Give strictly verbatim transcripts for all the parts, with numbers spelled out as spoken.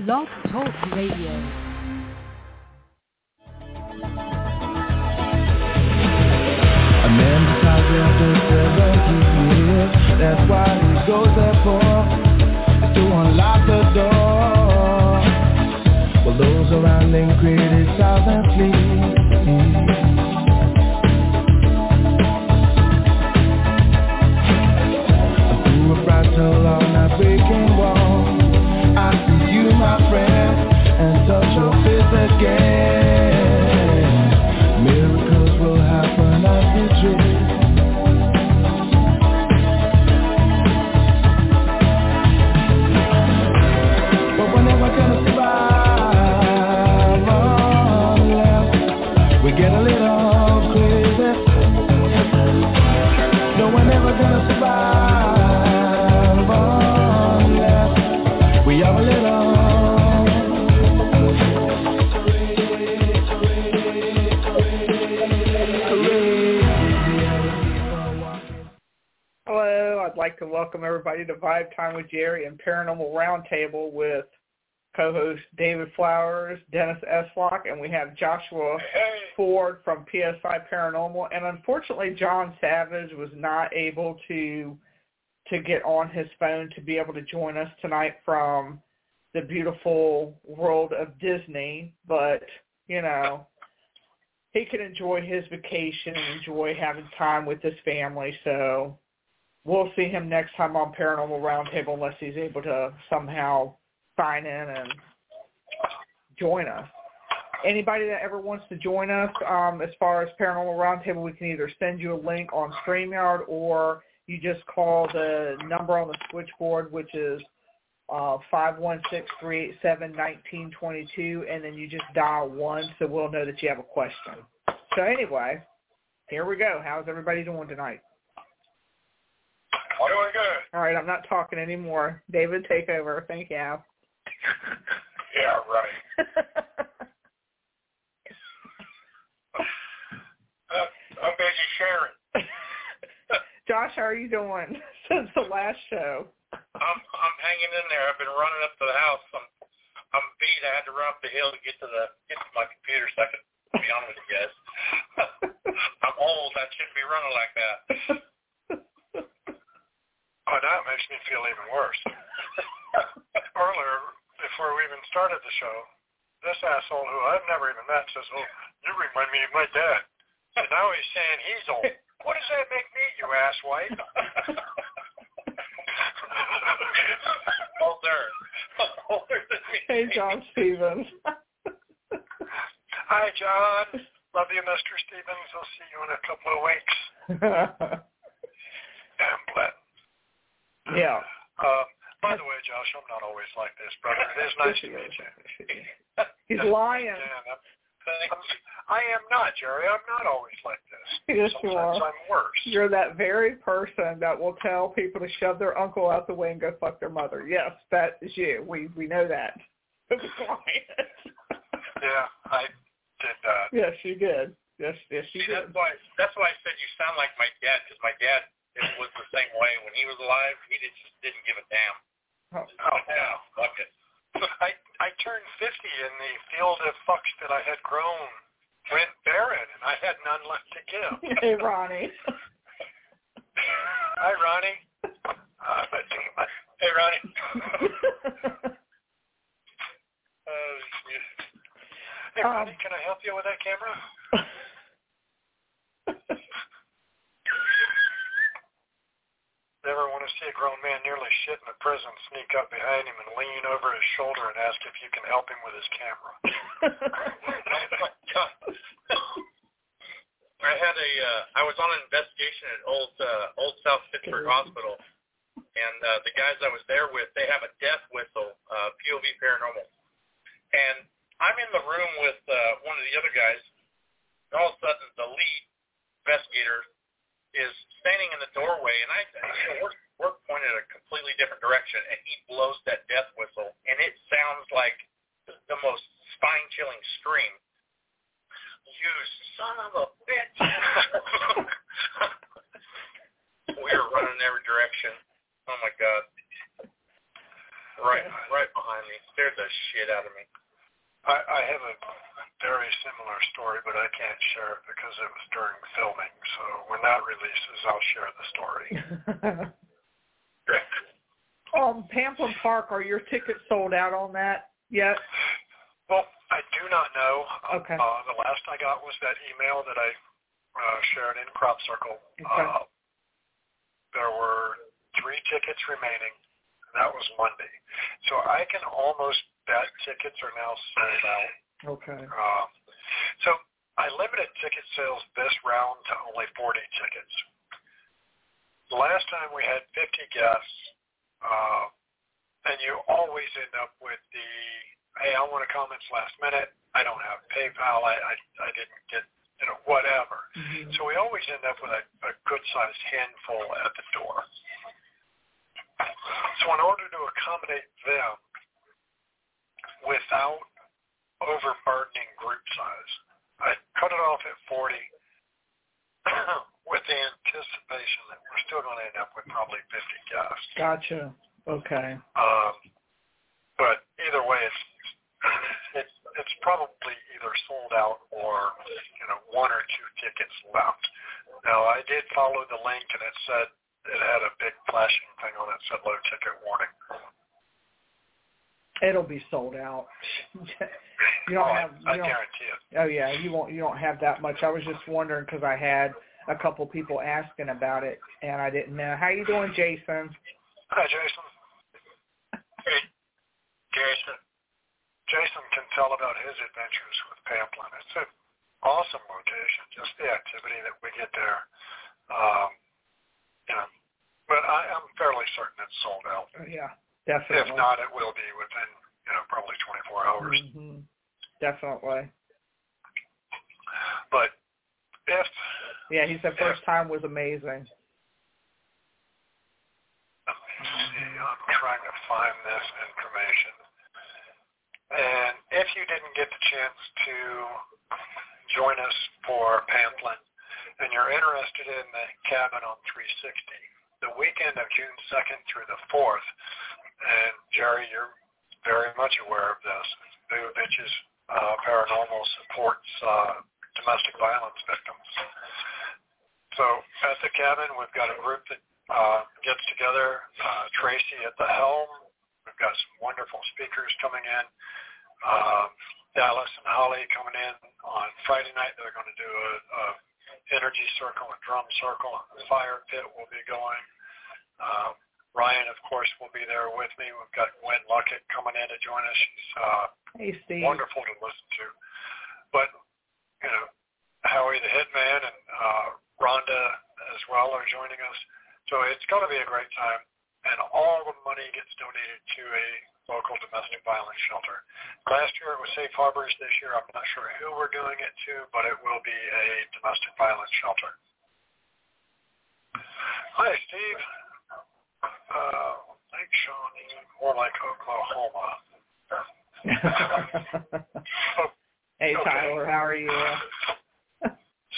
Lost Talk Radio. That's why he goes there for, to unlock the door. Well, those around him criticize and flee. Through a fractal on that breaking wall, I see you, my friend, and touch your face again. Miracles will happen as we dream. Get a little crazy. No one ever gonna survive on that. We are a little. Hello, I'd like to welcome everybody to Vibe Time with Jerry and Paranormal Roundtable with co-host David Flowers, Dennis Eslock, and we have Joshua Ford from P S I Paranormal. And unfortunately, John Savage was not able to to get on his phone to be able to join us tonight from the beautiful world of Disney. But, you know, he could enjoy his vacation and enjoy having time with his family. So we'll see him next time on Paranormal Roundtable unless he's able to somehow sign in and join us. Anybody that ever wants to join us um, as far as Paranormal Roundtable, we can either send you a link on StreamYard or you just call the number on the switchboard, which is uh, five one six, three eight seven, one nine two two, and then you just dial one so we'll know that you have a question. So anyway, here we go. How's everybody doing tonight? Doing good. All right, I'm not talking anymore. David, take over. Thank you. Yeah, right. uh, I'm busy sharing. Josh, how are you doing since the last show? I'm I'm hanging in there. I've been running up to the house. I'm I'm beat. I had to run up the hill to get to the get to my computer so I could be on with you guys. I'm old. I shouldn't be running like that. Oh, that makes me feel even worse. Earlier, before we even started the show, this asshole who I've never even met says, "Well, you remind me of my dad." And now he's saying he's old. What does that make me, you asswipe? Older. Older than me. Hey, John Stevens. Hi, John. Love you, Mister Stevens. I'll see you in a couple of weeks. Damn, Blatt. Yeah. Uh, by the way, Josh, I'm not always like this, brother. It is nice to meet you. He's lying. Man, I'm, I'm, I am not, Jerry. I'm not always like this. Yes, you are. Sometimes I'm worse. You're that very person that will tell people to shove their uncle out the way and go fuck their mother. Yes, that is you. We we know that. Yeah, I did that. Yes, you did. Yes, yes, you See, did. That's why, that's why I said you sound like my dad, because my dad it was the same way. When he was alive, he did, just didn't give a damn. Oh, oh damn. Fuck it. I, I turned fifty and the field of fucks that I had grown went barren, and I had none left to give. Hey, Ronnie. Hi, Ronnie. Uh, hey, Ronnie. uh, hey, Ronnie, um, can I help you with that camera? Never want to see a grown man nearly shit in a prison sneak up behind him and lean over his shoulder and ask if you can help him with his camera. I had a, uh, I was on an investigation at Old uh, Old South Pittsburgh Hospital, and uh, the guys I was there with, they have a death whistle, uh, P O V Paranormal, and I'm in the room with uh, one of the other guys, and all of a sudden the lead investigator is standing in the doorway, and I, you know, we're, we're pointed a completely different direction, and he blows that death whistle, and it sounds like the most spine-chilling scream. You son of a bitch! We were running in every direction. Oh my God! right, right behind me. Scared the shit out of me. I, I have a very similar story, but I can't share it because it was during filming. So when that releases, I'll share the story. um, Pamplin Park, are your tickets sold out on that yet? Well, I do not know. Okay. Uh, the last I got was that email that I uh, shared in Crop Circle. Okay. Uh, there were three tickets remaining, and that was Monday. So I can almost bet tickets are now sold out. Okay. Um, so I limited ticket sales this round to only forty tickets. Last time we had fifty guests, uh, and you always end up with the, hey, I want to comments last minute. I don't have PayPal. I, I, I didn't get, you know, whatever. Mm-hmm. So we always end up with a, a good-sized handful at the door. So in order to accommodate them without overburdening group size, I cut it off at forty with the anticipation that we're still going to end up with probably fifty guests. Gotcha. Okay. Um, but either way, it's, it's it's probably either sold out or, you know, one or two tickets left. Now, I did follow the link, and it said it had a big flashing thing on it that said low ticket warning. It'll be sold out. you don't oh, have. You I don't, guarantee it. Oh yeah, you won't. You don't have that much. I was just wondering because I had a couple people asking about it, and I didn't know. How you doing, Jason? Hi, Jason. Hey, Jason. Jason can tell about his adventures with Pamplin. It's an awesome location. Just the activity that we get there. Um, you know, but I, I'm fairly certain it's sold out. Yeah. Definitely. If not, it will be within, you know, probably twenty-four hours. Mm-hmm. Definitely. But if... Yeah, he said first if, time was amazing. Let me see. I'm trying to find this information. And if you didn't get the chance to join us for Pamplin, and you're interested in the Cabin on three sixty, the weekend of June second through the fourth, and, Jerry, you're very much aware of this. Boo Bitches uh, Paranormal supports uh, domestic violence victims. So at the cabin, we've got a group that uh, gets together. Uh, Tracy at the helm. We've got some wonderful speakers coming in. Uh, Dallas and Holly coming in on Friday night. They're going to do a, a energy circle, a drum circle, and the fire pit will be going. Uh, Ryan, of course, will be there with me. We've got Gwen Luckett coming in to join us. She's uh, hey, Steve. Wonderful to listen to. But, you know, Howie the Hitman and uh, Rhonda as well are joining us. So it's going to be a great time. And all the money gets donated to a local domestic violence shelter. Last year it was Safe Harbors. This year I'm not sure who we're doing it to, but it will be a domestic violence shelter. Hi, Steve. Uh, Lake Shawnee, more like Oklahoma. oh, hey, okay. Tyler, how are you?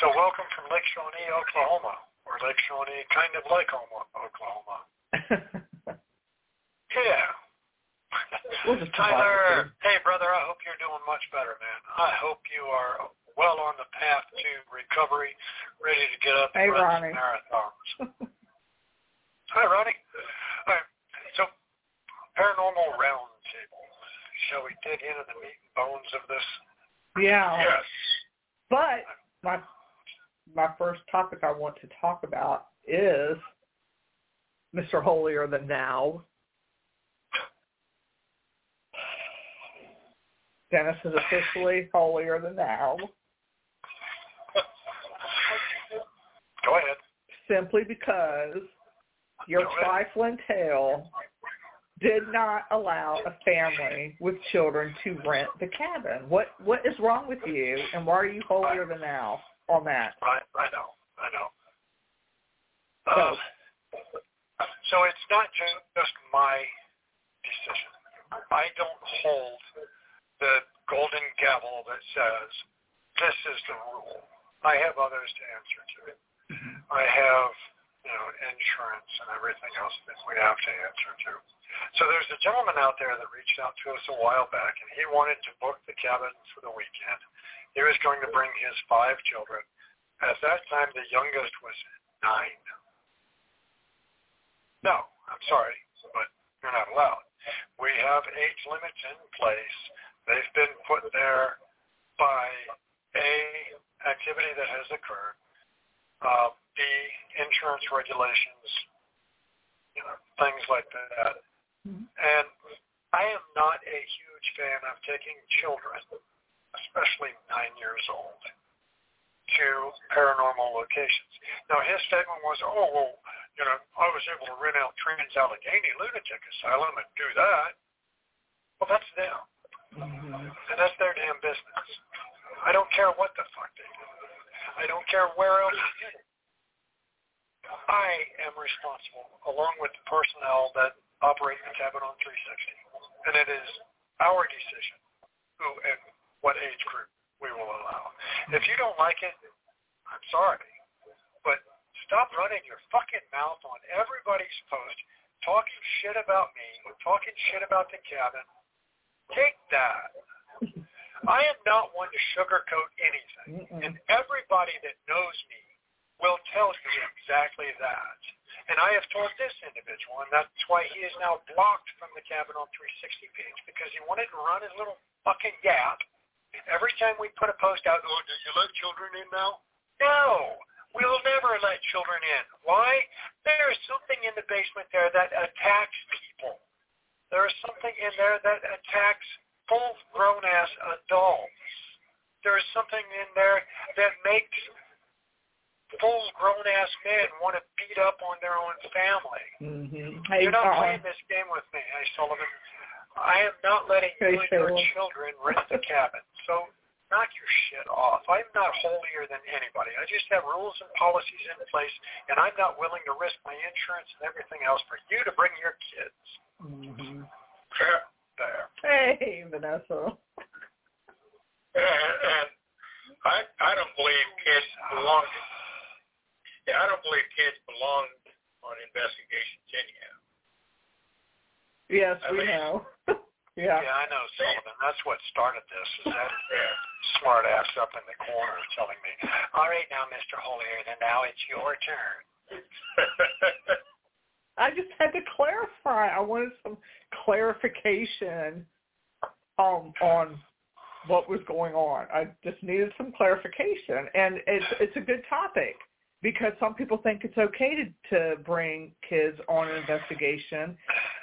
So welcome from Lake Shawnee, Oklahoma, or Lake Shawnee, kind of like Oklahoma. Yeah. We'll just Tyler, hey, brother, I hope you're doing much better, man. I hope you are well on the path to recovery, ready to get up and hey, run some marathons. Hi, Ronnie. All right. So, Paranormal Roundtable. Shall we dig into the meat and bones of this? Yeah. Yes. But my my first topic I want to talk about is Mister Holier Than Thou. Dennis is officially holier than thou. Go ahead. Simply because your trifling tale did not allow a family with children to rent the cabin. What What is wrong with you, and why are you holier I, than thou on that? I, I know, I know. So, um, so it's not just my decision. I don't hold the golden gavel that says, this is the rule. I have others to answer to. I have... you know, insurance and everything else that we have to answer to. So there's a gentleman out there that reached out to us a while back, and he wanted to book the cabin for the weekend. He was going to bring his five children. At that time, the youngest was nine. No, I'm sorry, but you're not allowed. We have age limits in place. They've been put there by A, activity that has occurred, uh, B, insurance regulations, you know, things like that. And I am not a huge fan of taking children, especially nine years old, to paranormal locations. Now, his statement was, oh, well, you know, I was able to rent out Trans-Allegheny Lunatic Asylum and do that. Well, that's them. And that's their damn business. I don't care what the fuck they do. I don't care where else they do. I am responsible, along with the personnel that operate the Cabinet on three sixty, and it is our decision who and what age group we will allow. If you don't like it, I'm sorry, but stop running your fucking mouth on everybody's post, talking shit about me, talking shit about the cabin. Take that. I am not one to sugarcoat anything, and everybody that knows me will tell you exactly that. And I have told this individual, and that's why he is now blocked from the Cabinet on three sixty page, because he wanted to run his little fucking gap. Every time we put a post out, oh, do you let children in now? No, we will never let children in. Why? There is something in the basement there that attacks people. There is something in there that attacks full-grown-ass adults. There is something in there that makes full grown-ass men want to beat up on their own family. Mm-hmm. Hey, you're not uh, playing this game with me, hey, Sullivan. I am not letting you and your children rent the cabin. So knock your shit off. I'm not holier than anybody. I just have rules and policies in place, and I'm not willing to risk my insurance and everything else for you to bring your kids. Mm-hmm. There. Hey, Vanessa. And, and I, I don't believe kids belong to I don't believe kids belong on investigations anyhow. Yes, I we mean, know. yeah. Yeah, I know, Sullivan. That's what started this, is that yeah. smart ass up in the corner telling me, all right now, Mister Holier, then now it's your turn. I just had to clarify. I wanted some clarification um, on what was going on. I just needed some clarification, and it's it's a good topic. Because some people think it's okay to, to bring kids on an investigation,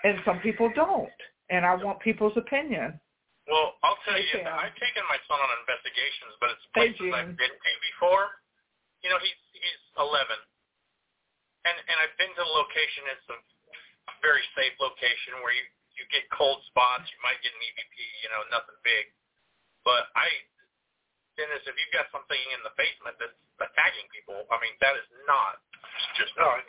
and some people don't. And I want people's opinion. Well, I'll tell you, yeah. I've taken my son on investigations, but it's places I've been to before. You know, he's he's eleven, and and I've been to the location. It's a very safe location where you, you get cold spots. You might get an E V P, you know, nothing big. But I... Dennis, if you've got something in the basement that's attacking people, I mean, that is not just... No, it,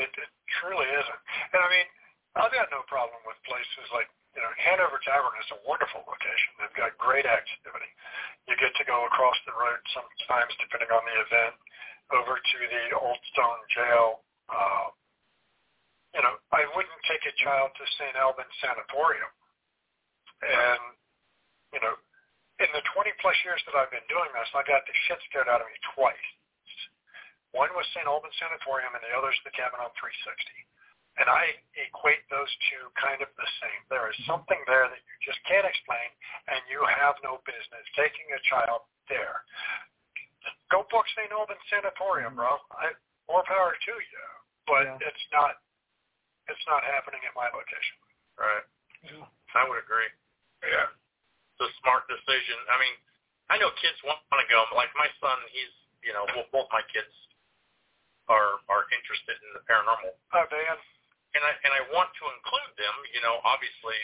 it, it truly isn't. And, I mean, I've got no problem with places like, you know, Hanover Tavern is a wonderful location. They've got great activity. You get to go across the road sometimes, depending on the event, over to the Old Stone Jail. Uh, you know, I wouldn't take a child to Saint Albans Sanatorium. And, you know... In the twenty-plus years that I've been doing this, I got the shit scared out of me twice. One was Saint Albans Sanatorium, and the other is the Cabinet on three sixty. And I equate those two kind of the same. There is something there that you just can't explain, and you have no business taking a child there. Go book Saint Albans Sanatorium, bro. I, more power to you. But yeah. it's not it's not happening at my location. Right. Yeah. I would agree. Yeah. The smart decision. I mean, I know kids want to go. Like my son, he's, you know, well, both my kids are are interested in the paranormal. Oh, man. And I and I want to include them. You know, obviously,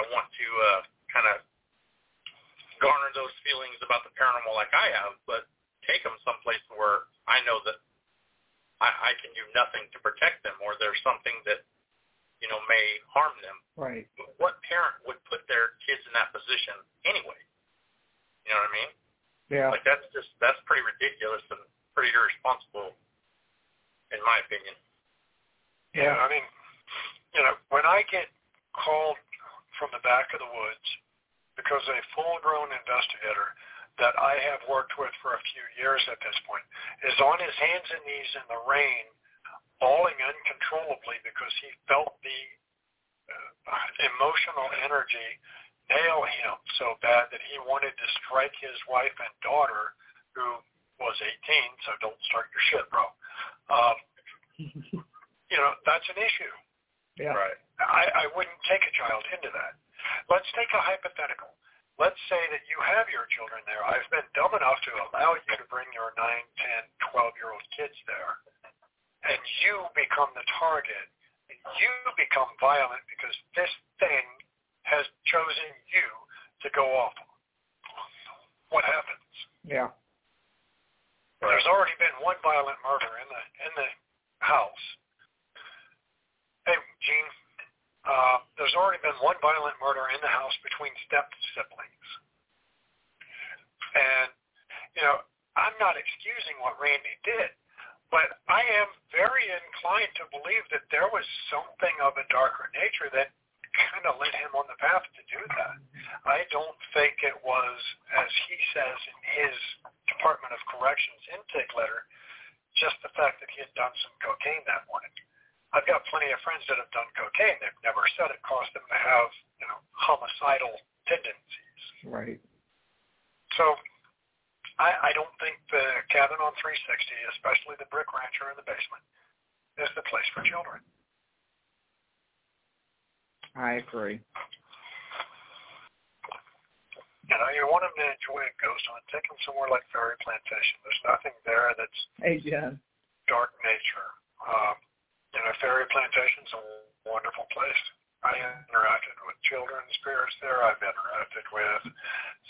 I want to uh, kind of garner those feelings about the paranormal like I have, but take them someplace where I know that I, I can do nothing to protect them, or there's something that, you know, may harm them. Right. But what parent would put their kids in that position anyway? You know what I mean? Yeah. Like, that's just, that's pretty ridiculous and pretty irresponsible, in my opinion. Yeah, I mean, you know, when I get called from the back of the woods because a full-grown investigator that I have worked with for a few years at this point is on his hands and knees in the rain, bawling uncontrollably because he felt the uh, emotional energy nail him so bad that he wanted to strike his wife and daughter, who was eighteen, so don't start your shit, bro. Um, you know, that's an issue. Yeah. Right. I, I wouldn't take a child into that. Let's take a hypothetical. Let's say that you have your children there. I've been dumb enough to allow you to bring your nine, ten, twelve-year-old kids there, and you become the target. You become violent because this thing has chosen you to go off. What happens? Yeah. There's already been one violent murder in the in the house. Hey, Gene, uh, there's already been one violent murder in the house between step-siblings. And, you know, I'm not excusing what Randy did, but I am very inclined to believe that there was something of a darker nature that kind of led him on the path to do that. I don't think it was, as he says in his Department of Corrections intake letter, just the fact that he had done some cocaine that morning. I've got plenty of friends that have done cocaine. They've never said it caused them to have, you know, homicidal tendencies. Right. So I, I don't think the Cabin on three sixty, especially the Brick Rancher in the basement, is the place for children. I agree. You know, you want them to enjoy a ghost hunt. Take them somewhere like Ferry Plantation. There's nothing there that's hey, yeah. dark nature. Um, you know, Ferry Plantation's a wonderful place. I interacted with children's spirits there. I've interacted with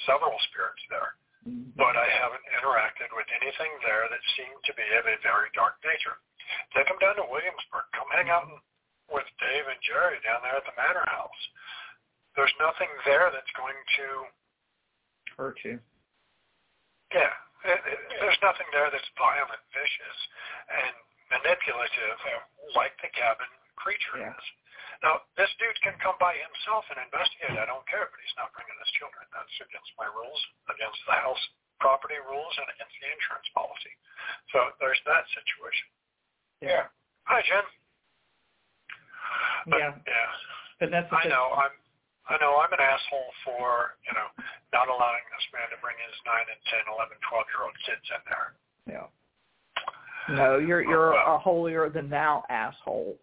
several spirits there. Mm-hmm. But I haven't interacted with anything there that seemed to be of a very dark nature. Take them down to Williamsburg. Come hang out and with Dave and Jerry down there at the Manor House. There's nothing there that's going to hurt you. Yeah. It, it, there's nothing there that's violent, vicious, and manipulative like the cabin creature yeah. is. Now, this dude can come by himself and investigate. I don't care, but he's not bringing his children. That's against my rules, against the house property rules, and against the insurance policy. So there's that situation. Yeah. Hi, Jen. But, yeah. yeah. But that's I know. I'm. I know. I'm an asshole for you know not allowing this man to bring his nine and ten, eleven, twelve year old kids in there. Yeah. No, you're you're well, a holier than thou asshole.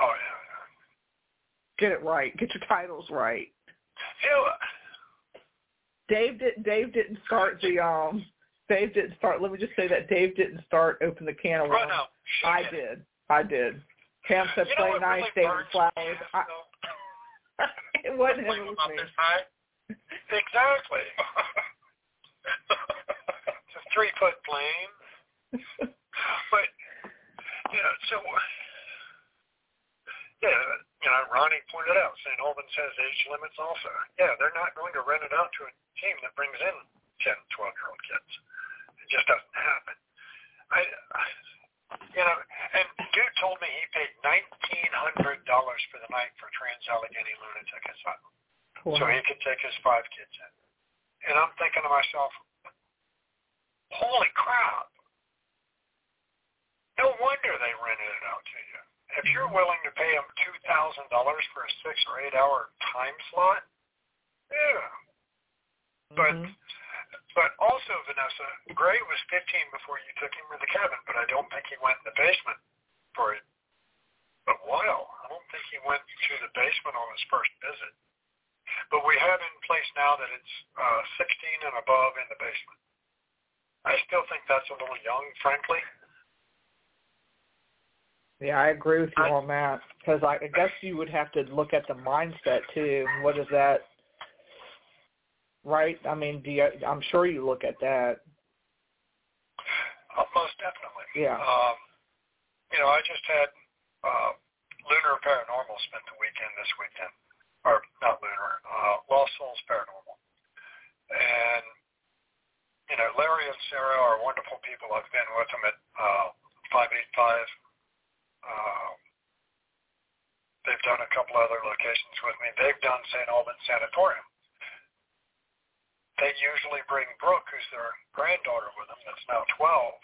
Oh yeah, yeah. Get it right. Get your titles right. Yeah. Dave did. Dave didn't start the um. Dave didn't start. Let me just say that Dave didn't start. Open the can of worms. Oh, no, I did. did. I did. Pam said, you know, play nice, really David Flowers. I, it wasn't him with me. Exactly. It's a three-foot plane. But, you know, so, yeah, you know, Ronnie pointed out, Saint Albans has age limits also. Yeah, they're not going to rent it out to a team that brings in ten, twelve-year-old kids. It just doesn't happen. I... I You know, and dude told me he paid nineteen hundred dollars for the night for Trans-Allegheny Lunatic Asylum. Wow. So he could take his five kids in. And I'm thinking to myself, holy crap. No wonder they rented it out to you. If you're willing to pay them two thousand dollars for a six or eight hour time slot, yeah. Mm-hmm. But... But also, Vanessa, Gray was fifteen before you took him to the cabin, but I don't think he went in the basement for a while. I don't think he went to the basement on his first visit. But we have in place now that it's uh, sixteen and above in the basement. I still think that's a little young, frankly. Yeah, I agree with you I, on that, because I, I guess you would have to look at the mindset, too. What is that? Right? I mean, do you, I'm sure you look at that. Uh, most definitely. Yeah. Um, you know, I just had uh, Lunar Paranormal spent the weekend this weekend. Or, not Lunar. Uh, Lost Souls Paranormal. And, you know, Larry and Sarah are wonderful people. I've been with them at uh, five eighty-five. Uh, they've done investigations with me, they've done Saint Albans Sanatorium. They usually bring Brooke, who's their granddaughter, with them, that's now twelve,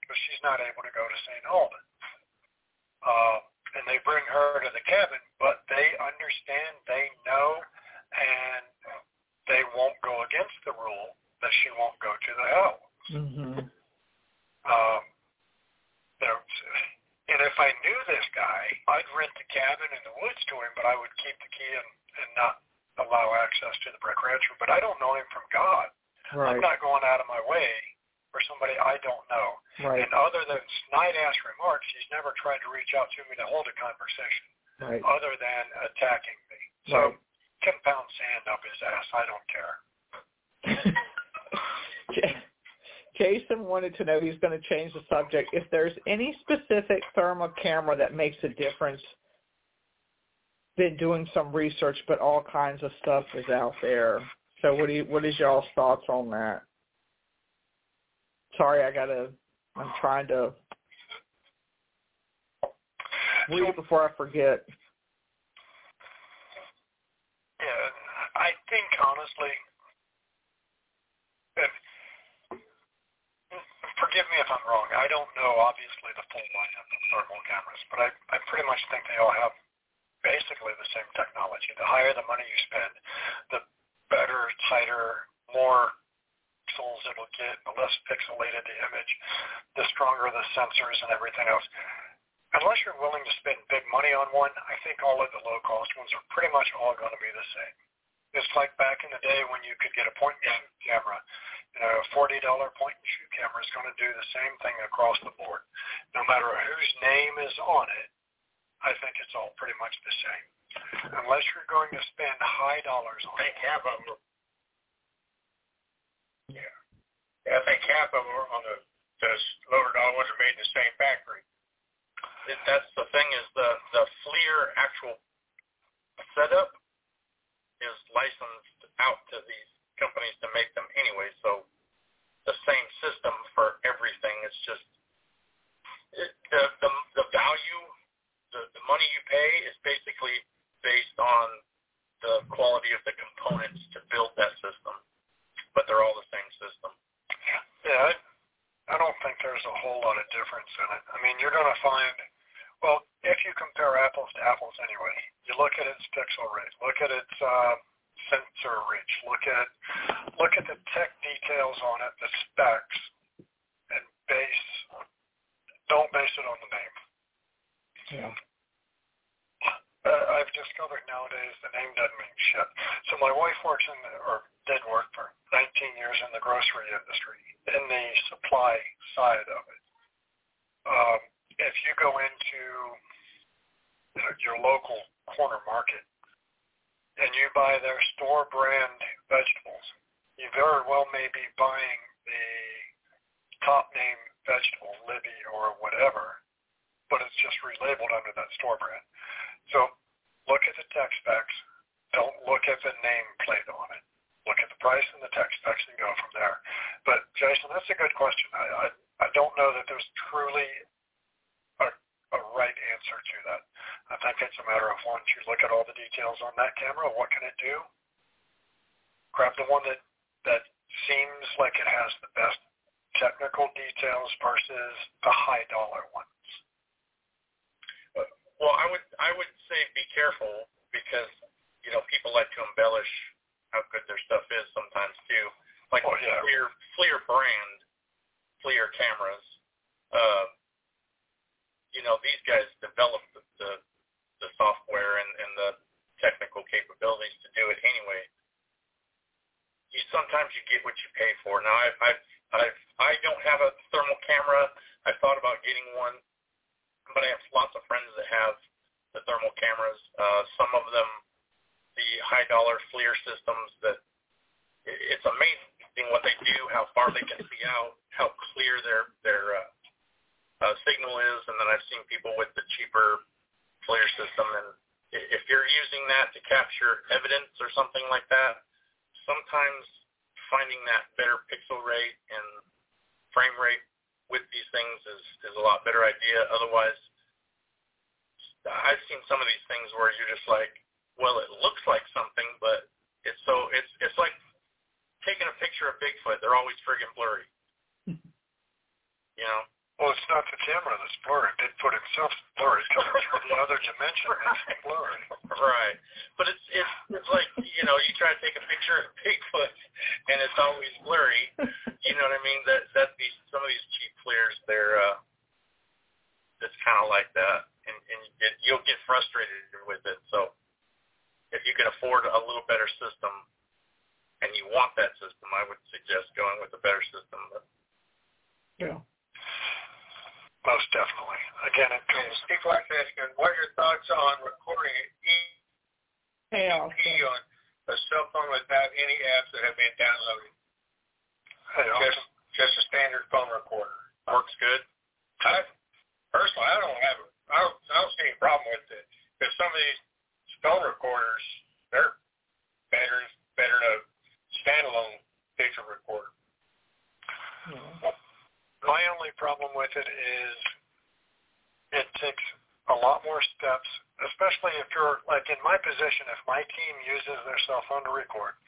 because she's not able to go to Saint Albans. Uh, and they bring her to the cabin, but they understand, they know, and they won't go against the rule that she won't go to the hell. Mm-hmm. Um, and if I knew this guy, I'd rent the cabin in the woods to him, but I would keep the key and, and not allow access to the brick rancher. But I don't know him from God. Right. I'm not going out of my way for somebody I don't know. Right. And other than snide-ass remarks, he's never tried to reach out to me to hold a conversation, right, other than attacking me. So right. ten pound sand up his ass. I don't care. Jason wanted to know, he's going to change the subject, if there's any specific thermal camera that makes a difference. Been doing some research, but all kinds of stuff is out there. So what do you, what is y'all's thoughts on that? Sorry, I gotta, I'm trying to read before I forget. Yeah, I think honestly, and forgive me if I'm wrong, I don't know obviously the full lineup of thermal cameras, but I, I pretty much think they all have basically the same technology. The higher the money you spend, the better, tighter, more pixels it'll get, the less pixelated the image, the stronger the sensors and everything else. Unless you're willing to spend big money on one, I think all of the low-cost ones are pretty much all going to be the same. It's like back in the day when you could get a point-and-shoot camera. You know, a forty dollar point-and-shoot camera is going to do the same thing across the board. No matter whose name is on it, I think it's all pretty much the same, unless you're going to spend high dollars on it. I think half of them. Are, yeah, I think half of them are on the those lower dollar ones are made in the same factory. It, that's the thing is the the FLIR actual setup is licensed out to these companies to make them anyway. So the same system for everything. It's just it, the, the the value. The, the money you pay is basically based on the quality of the components to build that system, but they're all the same system. Yeah, I, I don't think there's a whole lot of difference in it. I mean, you're going to find, well, if you compare apples to apples anyway, you look at its pixel rate, look at its uh, sensor reach, look at look at the tech details on it, the specs, and base, don't base it on the name. Yeah. Uh, I've discovered nowadays the name doesn't mean shit. So my wife works in, the, or did work for nineteen years in the grocery industry, in the supply side of it. Um, if you go into you know, your local corner market and you buy their store brand vegetables, you very well may be buying the top name vegetable, Libby or whatever, but it's just relabeled under that store brand. So look at the tech specs. Don't look at the name plate on it. Look at the price and the tech specs and go from there. But, Jason, that's a good question. I I, I don't know that there's truly a, a right answer to that. I think it's a matter of, once you look at all the details on that camera, what can it do? Grab the one that, that seems like it has the best technical details versus the high-dollar one. Well, I would I would say be careful because, you know, people like to embellish how good their stuff is sometimes too. Like oh, yeah. FLIR, FLIR brand, FLIR cameras, uh, you know, these guys developed the, the, the software and, and the technical capabilities to do it anyway. You sometimes you get what you pay for. Now, I I I I don't have a thermal camera. I thought about getting one. But I have lots of friends that have the thermal cameras. Uh, some of them, the high-dollar FLIR systems, that it's amazing what they do, how far they can see out, how clear their their uh, uh, signal is. And then I've seen people with the cheaper FLIR system. And if you're using that to capture evidence or something like that, sometimes finding that better pixel rate and frame rate with these things is, is a lot better idea. Otherwise, I've seen some of these things where you're just like, well, it looks like something, but it's so it's it's like taking a picture of Bigfoot. They're always friggin' blurry. You know? Well, it's not the camera that's blurry. Bigfoot itself is blurry. Coming from the other dimension, that's blurry. Right. But it's, it's it's like, you know, you try to take a picture of Bigfoot, and it's always blurry. You know what I mean? That that these some of these cheap FLIRs, they're uh, just kind of like that, and, and it, you'll get frustrated with it. So if you can afford a little better system, and you want that system, I would suggest going with a better system. But, yeah. Most definitely. Again, it comes. People are asking, what are your thoughts on recording an E P on a cell phone without any apps that have been downloaded? Just, just a standard phone recorder. Works good. I, personally, I don't have. I don't, I don't see any problem with it. Because some of these phone recorders, they're better better than a standalone picture recorder. Mm-hmm. My only problem with it is it takes a lot more steps, especially if you're, like in my position, if my team uses their cell phone to record,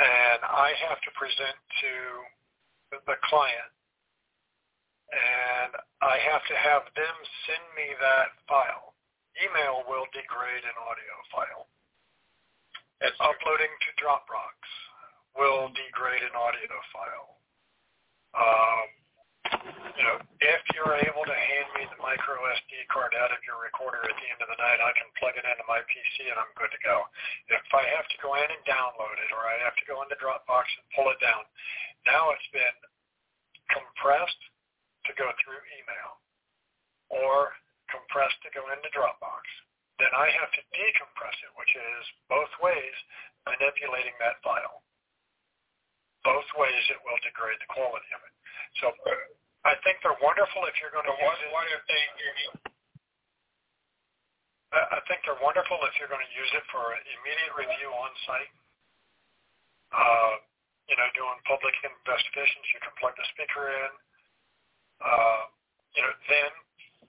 and I have to present to the client, and I have to have them send me that file. Email will degrade an audio file. That's Uploading true. to Dropbox will degrade an audio file. Um, You know, if you're able to hand me the micro S D card out of your recorder at the end of the night, I can plug it into my P C and I'm good to go. If I have to go in and download it, or I have to go into Dropbox and pull it down, now it's been compressed to go through email or compressed to go into Dropbox. Then I have to decompress it, which is both ways manipulating that file. Both ways it will degrade the quality of it. So I think they're wonderful if you're going to use it. What if they, I think they're wonderful if you're going to use it for immediate review on site. Uh, you know, doing public investigations, you can plug the speaker in. Uh, you know, then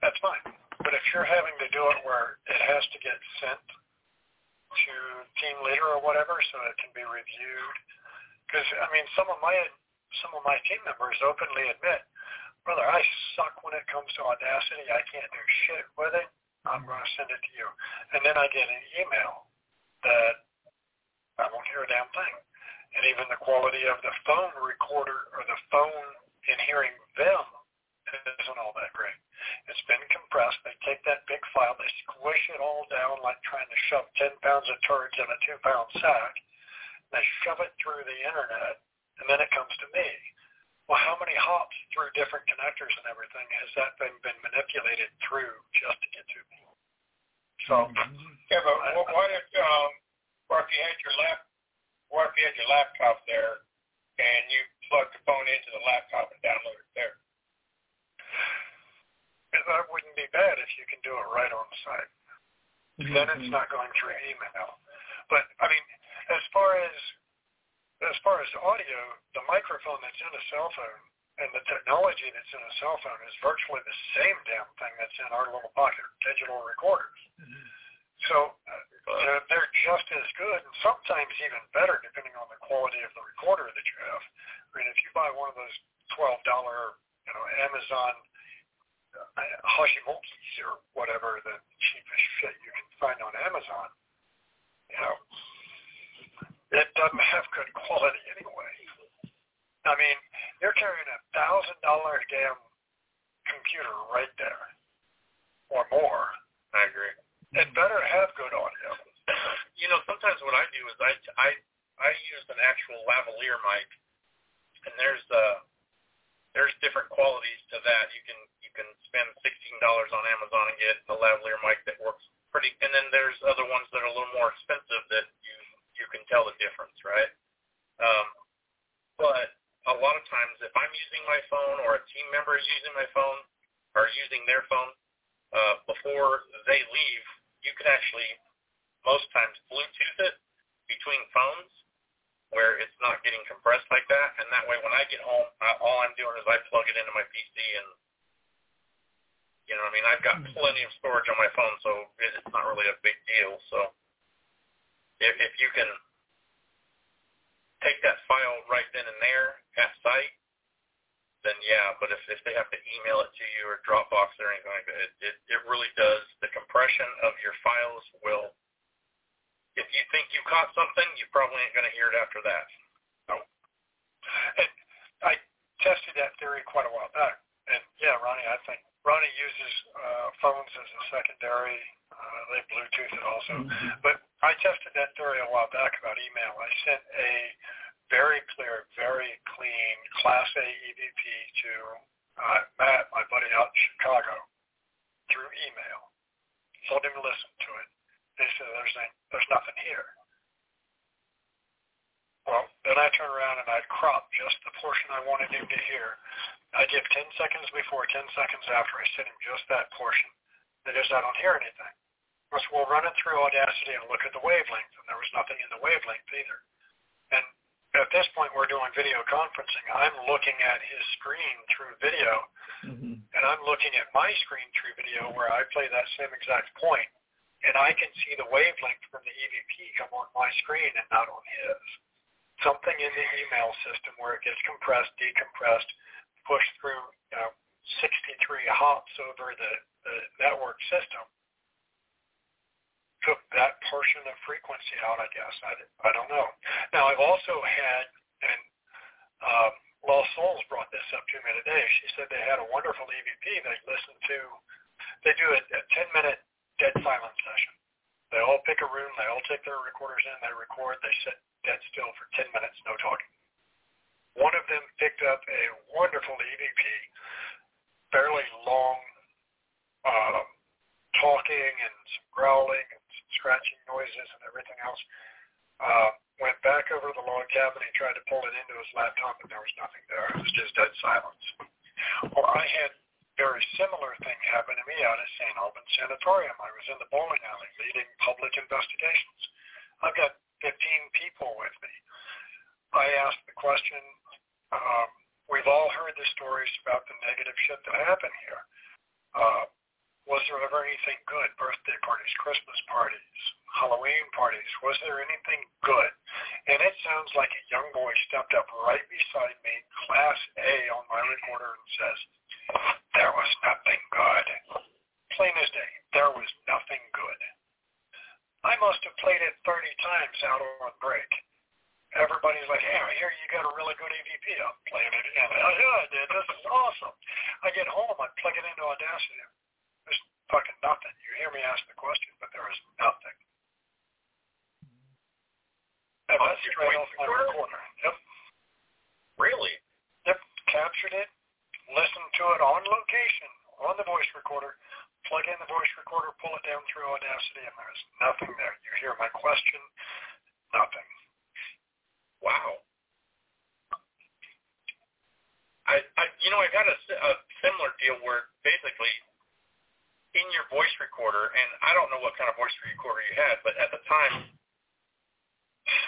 that's fine. But if you're having to do it where it has to get sent to team leader or whatever so it can be reviewed, because, I mean, some of my... Some of my team members openly admit, brother, I suck when it comes to Audacity. I can't do shit with it. I'm going to send it to you. And then I get an email that I won't hear a damn thing. And even the quality of the phone recorder or the phone in hearing them isn't all that great. It's been compressed. They take that big file. They squish it all down like trying to shove ten pounds of turds in a two-pound sack. They shove it through the internet. And then it comes to me. Well, how many hops through different connectors and everything has that thing been manipulated through just to get to me? So, yeah, but I, well, what if, um, what if you had your lap, what if you had your laptop there, and you plugged the phone into the laptop and downloaded it there? That wouldn't be bad if you can do it right on site. Mm-hmm. Then it's not going through email. But I mean, as far as As far as audio, the microphone that's in a cell phone and the technology that's in a cell phone is virtually the same damn thing that's in our little pocket digital recorders. Mm-hmm. So uh, they're, they're just as good and sometimes even better depending on the quality of the recorder that you have. I mean, if you buy one of those twelve dollars you know, Amazon uh, Hashimoto's or whatever the cheapest shit you can find on Amazon, you know, it doesn't have good quality anyway. I mean, you're carrying a thousand dollar damn computer right there, or more. I agree. It better have good audio. You know, sometimes what I do is I I I use an actual lavalier mic, and there's uh there's different qualities to that. You can you can spend sixteen dollars on Amazon and get a lavalier mic that works pretty. And then there's other ones that are a little more expensive that you. you can tell the difference, right? Um, but a lot of times if I'm using my phone or a team member is using my phone or using their phone, uh, before they leave, you can actually most times Bluetooth it between phones where it's not getting compressed like that. And that way when I get home, I, all I'm doing is I plug it into my P C and, you know what I mean? I've got plenty of storage on my phone, so it, it's not really a big deal. So if, if you can take that file right then and there at site, then yeah, but if, if they have to email it to you or Dropbox or anything like that, it, it, it really does. The compression of your files will, if you think you caught something, you probably ain't going to hear it after that. No. And I tested that theory quite a while back. And yeah, Ronnie, I think Ronnie uses uh, phones as a secondary. Uh, they Bluetooth it also. Mm-hmm. But I tested that theory a while back about email. I sent a very clear, very clean Class A E V P to uh, Matt, my buddy out in Chicago, through email. Told him to listen to it. They said, there's, a, there's nothing here. Well, then I turned around and I cropped just the portion I wanted him to hear. I give ten seconds before, ten seconds after. I sent him just that portion. They just, I don't hear anything. Of course, we'll run it through Audacity and look at the wavelength, and there was nothing in the wavelength either. And at this point, we're doing video conferencing. I'm looking at his screen through video, mm-hmm. and I'm looking at my screen through video where I play that same exact point, and I can see the wavelength from the E V P come on my screen and not on his. Something in the email system where it gets compressed, decompressed, pushed through, you know, sixty-three hops over the, the network system, took that portion of frequency out, I guess. I, I don't know. Now, I've also had, and um, Lost Souls brought this up to me today. She said they had a wonderful E V P they listen to. They do a, a ten-minute dead silence session. They all pick a room. They all take their recorders in. They record. They sit dead still for ten minutes, no talking. One of them picked up a wonderful E V P, fairly long uh, talking and some growling and some scratching noises and everything else. Uh, went back over to the log cabin and tried to pull it into his laptop, and there was nothing there. It was just dead silence. Or I had a very similar thing happen to me out at Saint Albans Sanatorium. I was in the bowling alley leading public investigations. I've got fifteen people with me. I asked the question, um, we've all heard the stories about the negative shit that happened here. Uh, was there ever anything good? Birthday parties, Christmas parties, Halloween parties. Was there anything good? And it sounds like a young boy stepped up right beside me, Class A on my recorder, and says, there was nothing good. Plain as day, there was nothing good. I must have played it thirty times out on break. Everybody's like, hey, I hear you got a really good E V P. I'm playing it again. Oh, yeah, I did. This is awesome. I get home. I plug it into Audacity. There's fucking nothing. You hear me ask the question, but there is nothing. And that's straight off my recorder. Yep. Really? Yep. Captured it. Listened to it on location, on the voice recorder. Plug in the voice recorder, pull it down through Audacity, and there's nothing there. You hear my question, nothing. Wow. I, I you know, I got a, a similar deal where basically in your voice recorder, and I don't know what kind of voice recorder you had, but at the time,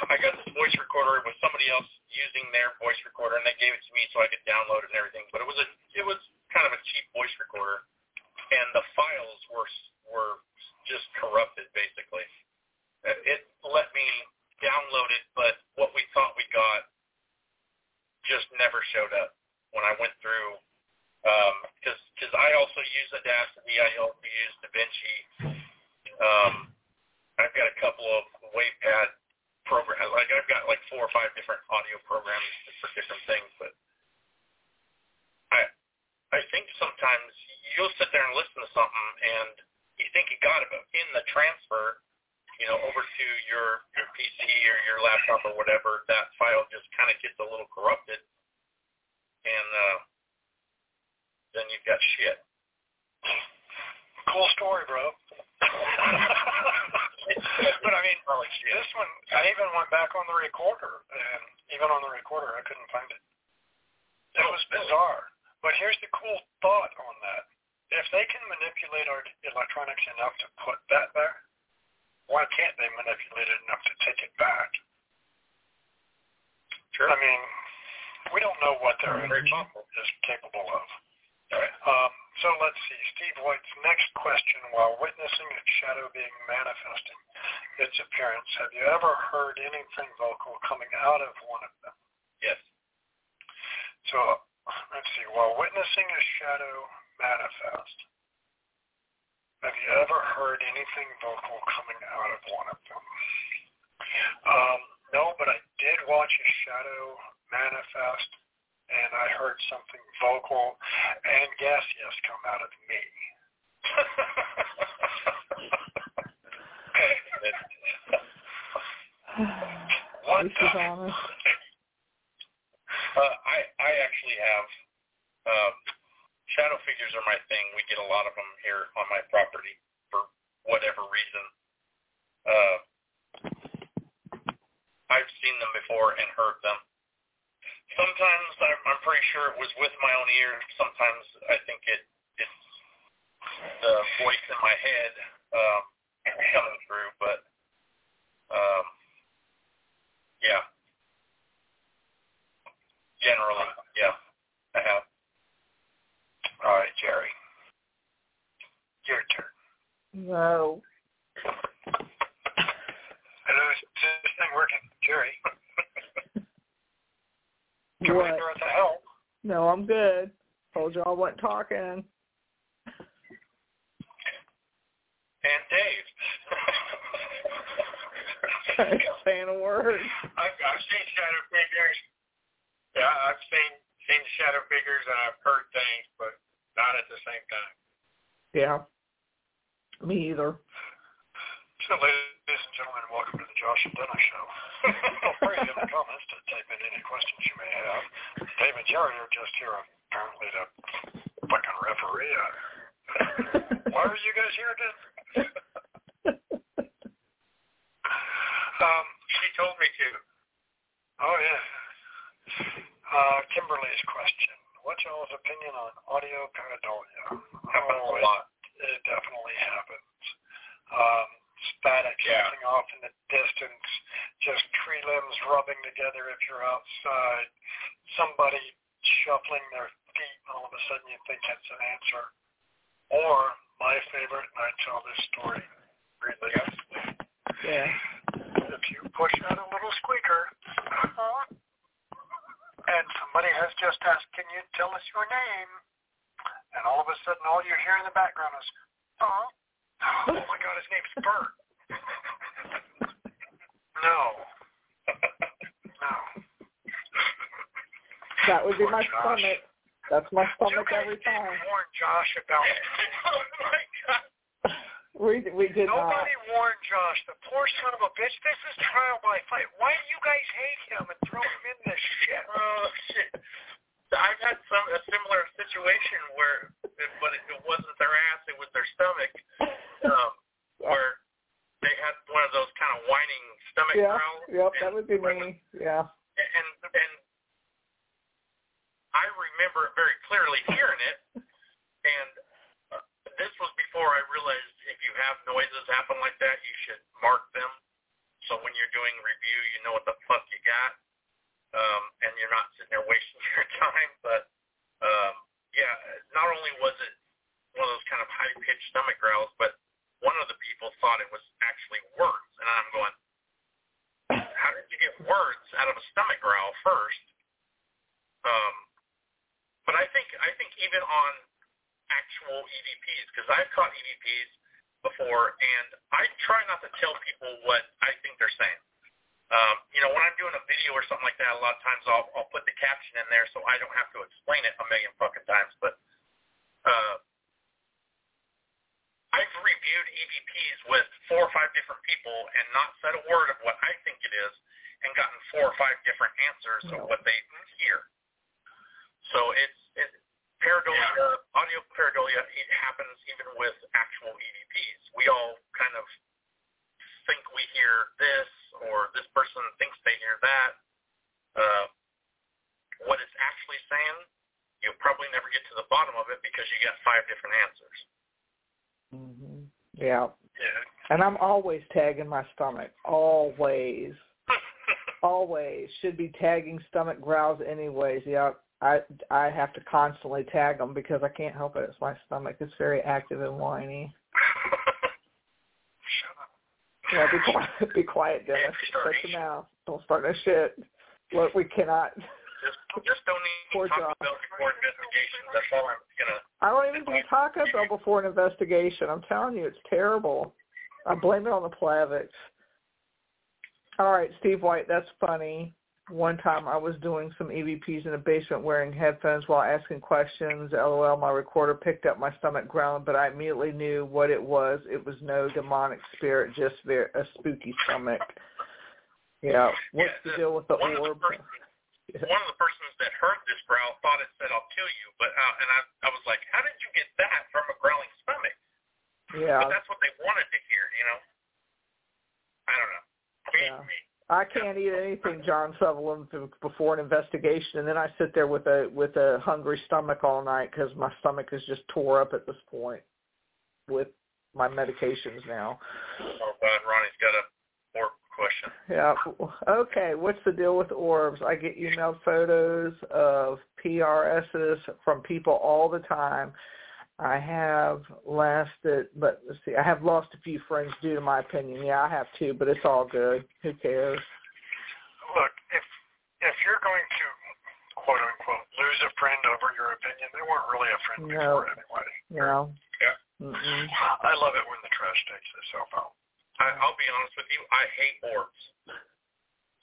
I got this voice recorder. It was somebody else using their voice recorder, and they gave it to me so I could download it and everything. But it was a, it was kind of a cheap voice recorder, and the files were were just corrupted basically. It let me download it, but what we thought we got just never showed up when I went through. Because um, because I also use Audacity, I also use DaVinci. Um, I've got a couple of WavePad programs. Like I've got like four or five different audio programs for different things, but I I think sometimes you'll sit there and listen to something, and you think you got it, but in the transfer, you know, over to your, your P C or your laptop or whatever, that file just kind of gets a little corrupted, and uh, then you've got shit. Cool story, bro. But, I mean, probably shit. This one, I even went back on the recorder, and even on the recorder, I couldn't find it. That was bizarre. But here's the cool thought on that. If they can manipulate our electronics enough to put that there, why can't they manipulate it enough to take it back? Sure. I mean, we don't know what their invention is capable of. Right. Um, so let's see. Steve White's next question, while witnessing a shadow being manifesting, its appearance. Have you ever heard anything vocal coming out of one of them? Yes. So, let's see. While witnessing a shadow manifest, have you ever heard anything vocal coming out of one of them? Um, no, but I did watch a shadow manifest, and I heard something vocal and gaseous come out of me. One time, uh, I I actually have um, shadow figures are my thing. We get a lot of them here on my property for whatever reason. Uh, I've seen them before and heard them. Sometimes I'm, I'm pretty sure it was with my own ears. Sometimes I think it it's the voice in my head um, coming through, but. Um, yeah. Generally, yeah. I have. All right, Jerry. Your turn. Whoa. Hello, is this thing working? Jerry. Can we figure out the hell? No, I'm good. Told y'all I wasn't talking. And Dave. Saying a word. I've, I've seen shadow figures. Yeah, I've seen seen shadow figures, and I've heard things, but not at the same time. Yeah, me either. So, ladies and gentlemen, welcome to the Josh and Dennis Show. Feel free in the comments to type in any questions you may have. Dave and Jerry are just here apparently to fucking referee. Why are you guys here again? Um, she told me to. Oh, yeah. Uh, Kimberly's question. What's y'all's opinion on audio pareidolia? Oh, a lot. It, it definitely happens. Um, static yeah. Coming off in the distance, just tree limbs rubbing together if you're outside, somebody shuffling their feet, and all of a sudden you think that's an answer. Or, my favorite, and I tell this story religiously. Yeah. If you push out a little squeaker, and somebody has just asked, can you tell us your name? And all of a sudden, all you hear in the background is, oh, oh my God, his name's Bert. No. No. That would be Poor my Josh. stomach. That's my stomach you every time. You warned Josh about it. Oh my God. We, we did Nobody not. warned Josh, the poor son of a bitch. This is trial by fire. Why do you guys hate him and throw him in this shit? Oh, shit. I've had some a similar situation where, it, but it, it wasn't their ass, it was their stomach, um, where they had one of those kind of whining stomach yeah, growls. Yep, and, that would be me, yeah. And, and I remember very clearly hearing it, and this was before I realized if you have noises happen like that, you should mark them. So when you're doing review, you know what the fuck you got, um, and you're not sitting there wasting your time. But, um, yeah, not only was it one of those kind of high-pitched stomach growls, but one of the people thought it was actually words. And I'm going, how did you get words out of a stomach growl first? Um, but I think I think even on actual E V Ps, because I've caught E V Ps before, and I try not to tell people what I think they're saying. Um, you know, when I'm doing a video or something like that, a lot of times I'll, I'll put the caption in there so I don't have to explain it a million fucking times, but uh, I've reviewed E V Ps with four or five different people and not said a word of what I think it is and gotten four or five different answers of what they hear. So it's, it's Pareidolia, yeah. Audio pareidolia, it happens even with actual E V Ps. We all kind of think we hear this, or this person thinks they hear that. Uh, what it's actually saying, you'll probably never get to the bottom of it because you got five different answers. Mm-hmm. Yeah. Yeah. And I'm always tagging my stomach, always. Always. Should be tagging stomach growls anyways, yep. I, I have to constantly tag them because I can't help it. It's my stomach. It's very active and whiny. Shut up. Yeah, be quiet, be quiet, Dylan. Shut your mouth. Don't start no shit. Look, we cannot. Just, just don't even talk job. about before investigations. That's all I'm gonna. I don't even do Taco Bell before an investigation. I'm telling you, it's terrible. I blame it on the Plavix. All right, Steve White, that's funny. One time I was doing some E V Ps in the basement wearing headphones while asking questions. LOL, my recorder picked up my stomach growling, but I immediately knew what it was. It was no demonic spirit, just a spooky stomach. Yeah, what's yeah, the, the deal with the one orb? Of the person, yeah. One of the persons that heard this growl thought it said, I'll kill you. But uh, And I, I was like, how did you get that from a growling stomach? Yeah. But that's what they wanted to hear, you know? I don't know. Me, yeah. me. I can't eat anything, John Sutherland, before an investigation, and then I sit there with a with a hungry stomach all night because my stomach is just tore up at this point with my medications now. Oh, God, Ronnie's got a orb question. Yeah. Okay, what's the deal with orbs? I get emailed photos of P R Ss from people all the time. I have lasted, but let's see, I have lost a few friends due to my opinion. Yeah, I have too, but it's all good. Who cares? Look, if if you're going to, quote unquote, lose a friend over your opinion, they weren't really a friend before no. anyway. No. Yeah. Mm-mm. I love it when the trash takes itself out. I, I'll be honest with you, I hate orbs.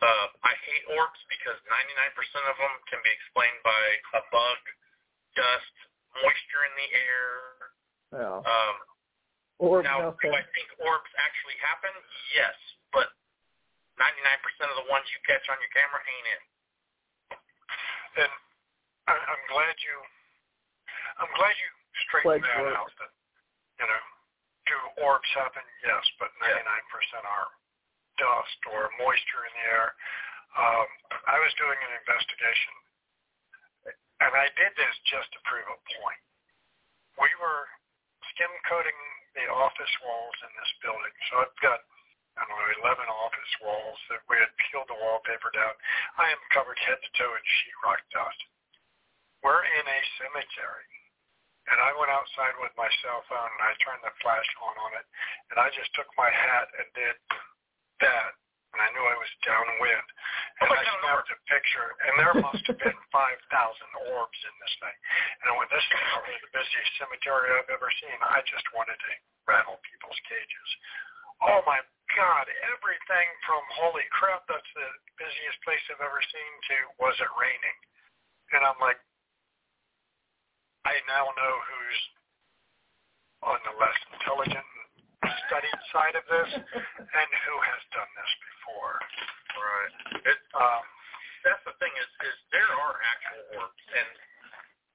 Uh, I hate orbs because ninety-nine percent of them can be explained by a bug, dust, moisture in the air. Oh. Um, Orb now, do I think orbs actually happen? Yes, but ninety-nine percent of the ones you catch on your camera ain't it. And I, I'm glad you, I'm glad you straightened like that out. That, you know, do orbs happen? Yes, but ninety-nine percent yeah. are dust or moisture in the air. Um, I was doing an investigation. And I did this just to prove a point. We were skim coating the office walls in this building. So I've got, I don't know, eleven office walls that we had peeled the wallpaper down. I am covered head to toe in sheetrock dust. We're in a cemetery. And I went outside with my cell phone and I turned the flash on on it. And I just took my hat and did that. And I knew I was downwind. And oh I snapped a picture, and there must have been five thousand orbs in this thing. And I went, this is probably the busiest cemetery I've ever seen. I just wanted to rattle people's cages. Oh, my God, everything from holy crap, that's the busiest place I've ever seen, to was it raining? And I'm like, I now know who's on the less intelligent studied side of this, and who has done this before. Right. It, um, that's the thing is, is there are actual orbs, and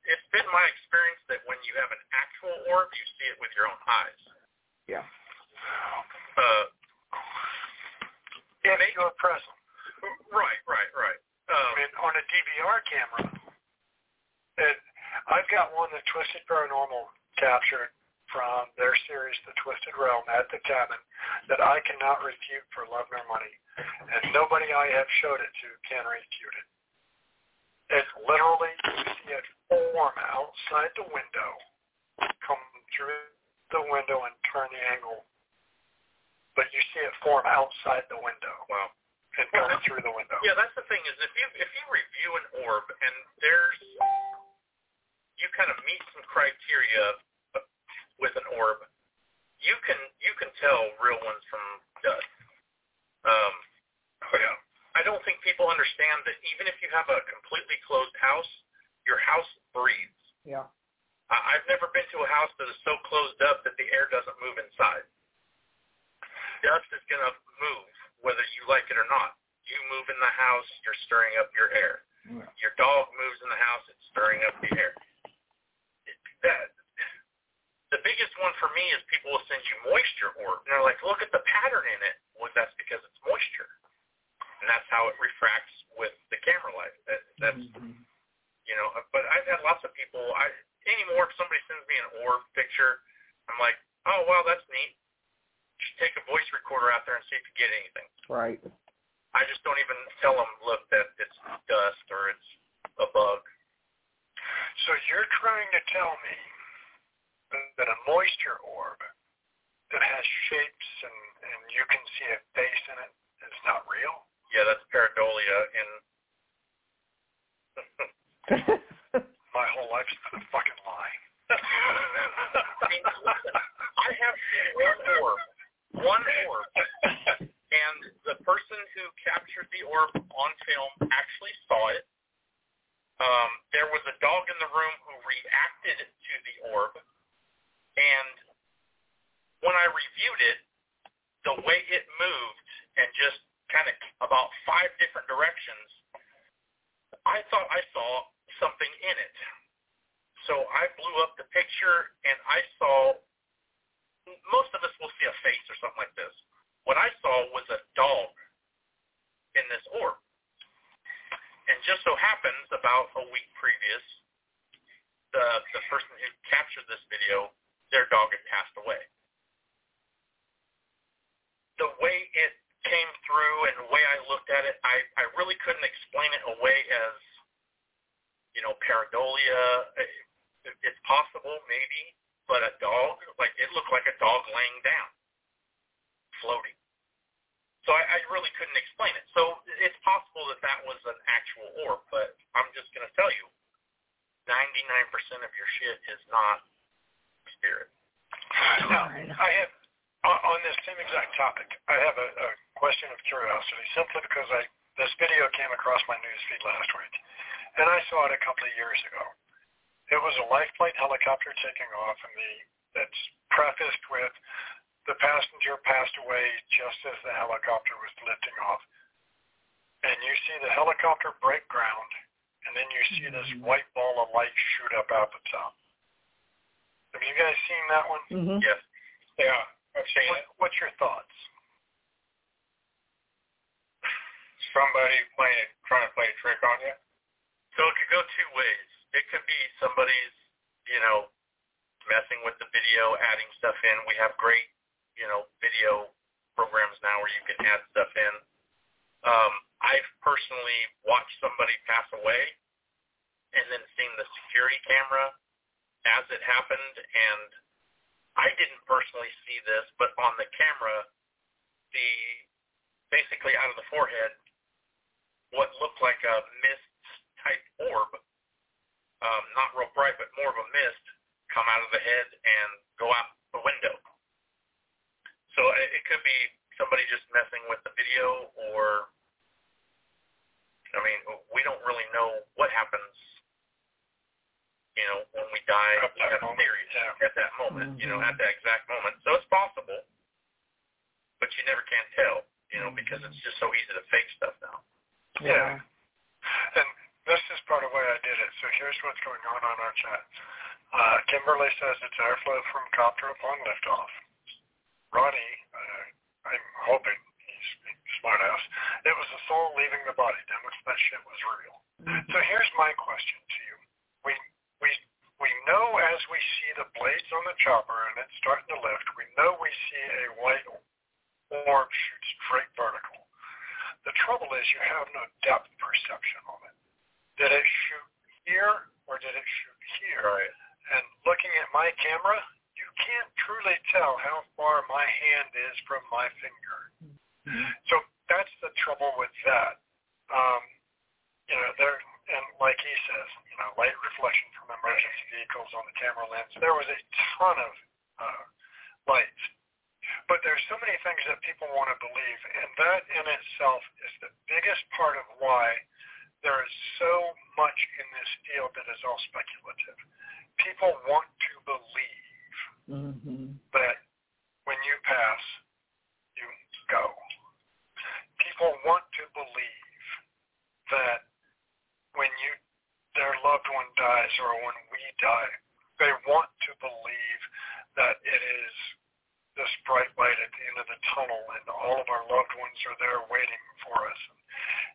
it's been my experience that when you have an actual orb, you see it with your own eyes. Yeah. Uh, if you impress them. Right, right, right. Um, I mean, on a D V R camera, it, I've got one that Twisted Paranormal captured from their series, The Twisted Realm, at the cabin, that I cannot refute for love nor money. And nobody I have showed it to can refute it. It literally, you see it form outside the window, come through the window and turn the angle. But you see it form outside the window. Wow. And come well, through the window. Yeah, that's the thing, is if you, if you review an orb and there's, you kind of meet some criteria with an orb, you can you can tell real ones from dust. Um, oh yeah. I don't think people understand that even if you have a completely closed house, your house breathes. Yeah. I, I've never been to a house that is so closed up that the air doesn't move inside. Dust is going to move, whether you like it or not. You move in the house, you're stirring up your air. Yeah. Your dog moves in the house, it's stirring up the air. It, that. The biggest one for me is people will send you moisture orb. And they're like, look at the pattern in it. Well, that's because it's moisture. And that's how it refracts with the camera light. That, that's, mm-hmm. you know, but I've had lots of people, I anymore, if somebody sends me an orb picture, I'm like, oh, wow, that's neat. You should take a voice recorder out there and see if you get anything. Right. I just don't even tell them, look, that it's dust or it's a bug. So you're trying to tell me that a moisture orb that has shapes and, and you can see My whole life's been a fucking lie. I have seen one orb, one orb, and the person who captured the orb on film actually saw it. Um, there was a dog in the room who reacted to the orb, and when I reviewed it, the way it moved and just kind of about five different directions, I thought I saw something in it. So I blew up the picture, and I saw, most of us will see a face or something like this. What I saw was a dog in this orb. And just so happens, about a week previous, the the person who captured this video, their dog had passed away. The way it came through and the way I looked at it, I, I really couldn't explain it away as, you know, pareidolia. It, it's possible, maybe, but a dog, like it looked like a dog laying down, floating. So I, I really couldn't explain it. So it's possible that that was an actual orb, but I'm just going to tell you, ninety-nine percent of your shit is not spirit. Now, I have, on this same exact topic, I have a, a question of curiosity, simply because I this video came across my newsfeed last week, and I saw it a couple of years ago. It was a Life Flight helicopter taking off, and the it's prefaced with, the passenger passed away just as the helicopter was lifting off. And you see the helicopter break ground, and then you see this white ball of light shoot up out the top. Have you guys seen that one? Mm-hmm. Yes. Yeah, I've seen what, it. What's your thoughts? Somebody playing, trying to play a trick on you? So it could go two ways. It could be somebody's, you know, messing with the video, adding stuff in. We have great, you know, video programs now where you can add stuff in. Um, I've personally watched somebody pass away and then seen the security camera as it happened, and I didn't personally see this, but on the camera, the basically out of the forehead, what looked like a mist-type orb, um, not real bright, but more of a mist, come out of the head and go out the window. So it could be somebody just messing with the video, or, I mean, we don't really know what happens, you know, when we die at that moment, yeah. at that moment, you know, at that exact moment. So it's possible, but you never can tell, you know, because it's just so easy to fake stuff now. Yeah. yeah. And this is part of why I did it. So here's what's going on on our chat. Uh, Kimberly says it's airflow from copter upon liftoff. Ronnie, uh, I'm hoping he's a smartass, it was the soul leaving the body. Damn it, that shit was real. Mm-hmm. So here's my question to you. We we we know as we see the blades on the chopper and it's starting to lift, we know we see a white orb shoot straight vertical. The trouble is you have no depth perception on it. Did it shoot here or did it shoot here? Right. And looking at my camera, you can't truly tell how far my hand is from my finger. Mm-hmm. So that's the trouble with that. Um, you know, there, and like he says, you know, light reflection from emergency vehicles on the camera lens. There was a ton of uh, lights. But there's so many things that people want to believe, and that in itself is the biggest part of why there is so much in this field that is all speculative. People want to believe mm-hmm. that when you pass, you go. People want to believe that when you, their loved one dies or when we die, they want to believe that it is this bright light at the end of the tunnel and all of our loved ones are there waiting for us. And,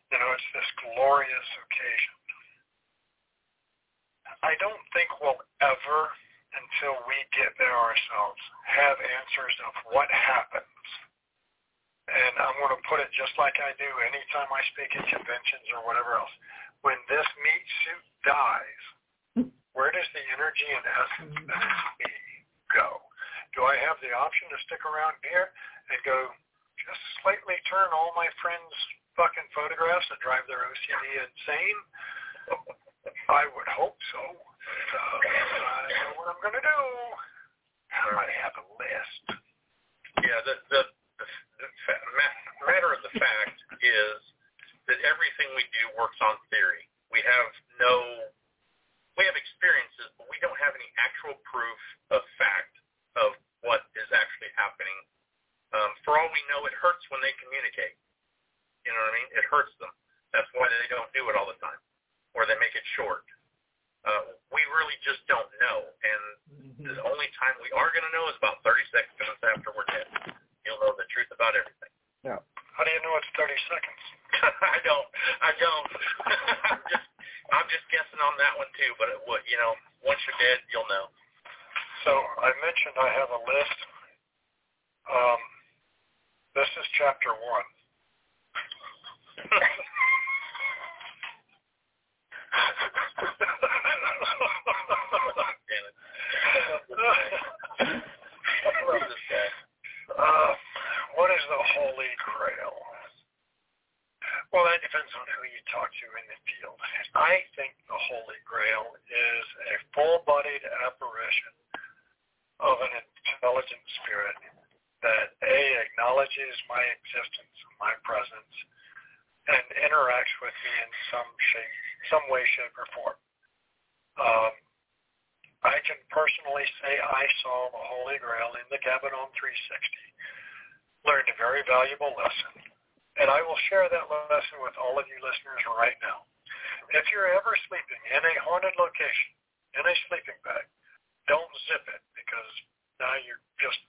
you know, it's this glorious occasion. I don't think we'll ever, until we get there ourselves, have answers of what happens. And I'm going to put it just like I do anytime I speak at conventions or whatever else. When this meat suit dies, where does the energy and essence of me go? Do I have the option to stick around here and go just slightly turn all my friends' fucking photographs that drive their O C D insane? I would hope so. So I know what I'm going to do. I have a list. Yeah, the, the, the, the fa- matter of the fact is that everything we do works on theory. We have no, we have experiences, but we don't have any actual proof of fact of what is actually happening. Um, for all we know, it hurts when they communicate. You know what I mean? It hurts them. That's why they don't do it all the time, or they make it short. Uh, we really just don't know, and mm-hmm. the only time we are going to know is about thirty seconds after we're dead. You'll know the truth about everything. Yeah. How do you know it's thirty seconds? I don't. I don't. I'm, just, I'm just guessing on that one, too, but, it, you know, once you're dead, you'll know. So I mentioned I have a list. Um, this is chapter one. uh, what is the Holy Grail? Well, that depends on who you talk to in the field. I think the Holy Grail is a full-bodied apparition of an intelligent spirit that A, acknowledges my existence and my presence, and interacts with me in some shape, some way, shape, or form. Um, I can personally say I saw the Holy Grail in the Cabinet on three sixty, learned a very valuable lesson, and I will share that lesson with all of you listeners right now. If you're ever sleeping in a haunted location, in a sleeping bag, don't zip it, because now you're just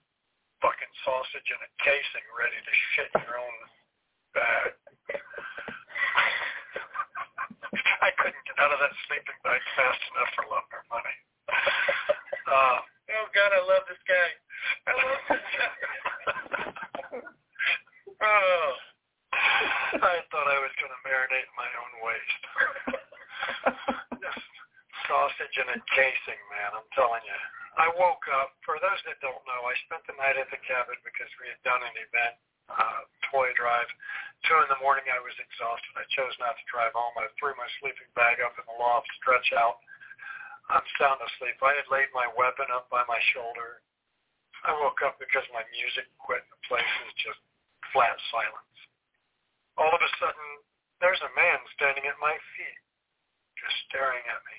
fucking sausage in a casing ready to shit your own bag. I couldn't get out of that sleeping bag fast enough for love or money. Uh, oh, God, I love this guy. I love this guy. Oh, I thought I was going to marinate my own waste. Just sausage in a casing, man, I'm telling you. I woke up. For those that don't know, I spent the night at the cabin because we had done an event. Uh, toy drive. Two in the morning, I was exhausted. I chose not to drive home. I threw my sleeping bag up in the loft, stretch out. I'm sound asleep. I had laid my weapon up by my shoulder. I woke up because my music quit and the place was just flat silence. All of a sudden, there's a man standing at my feet, just staring at me.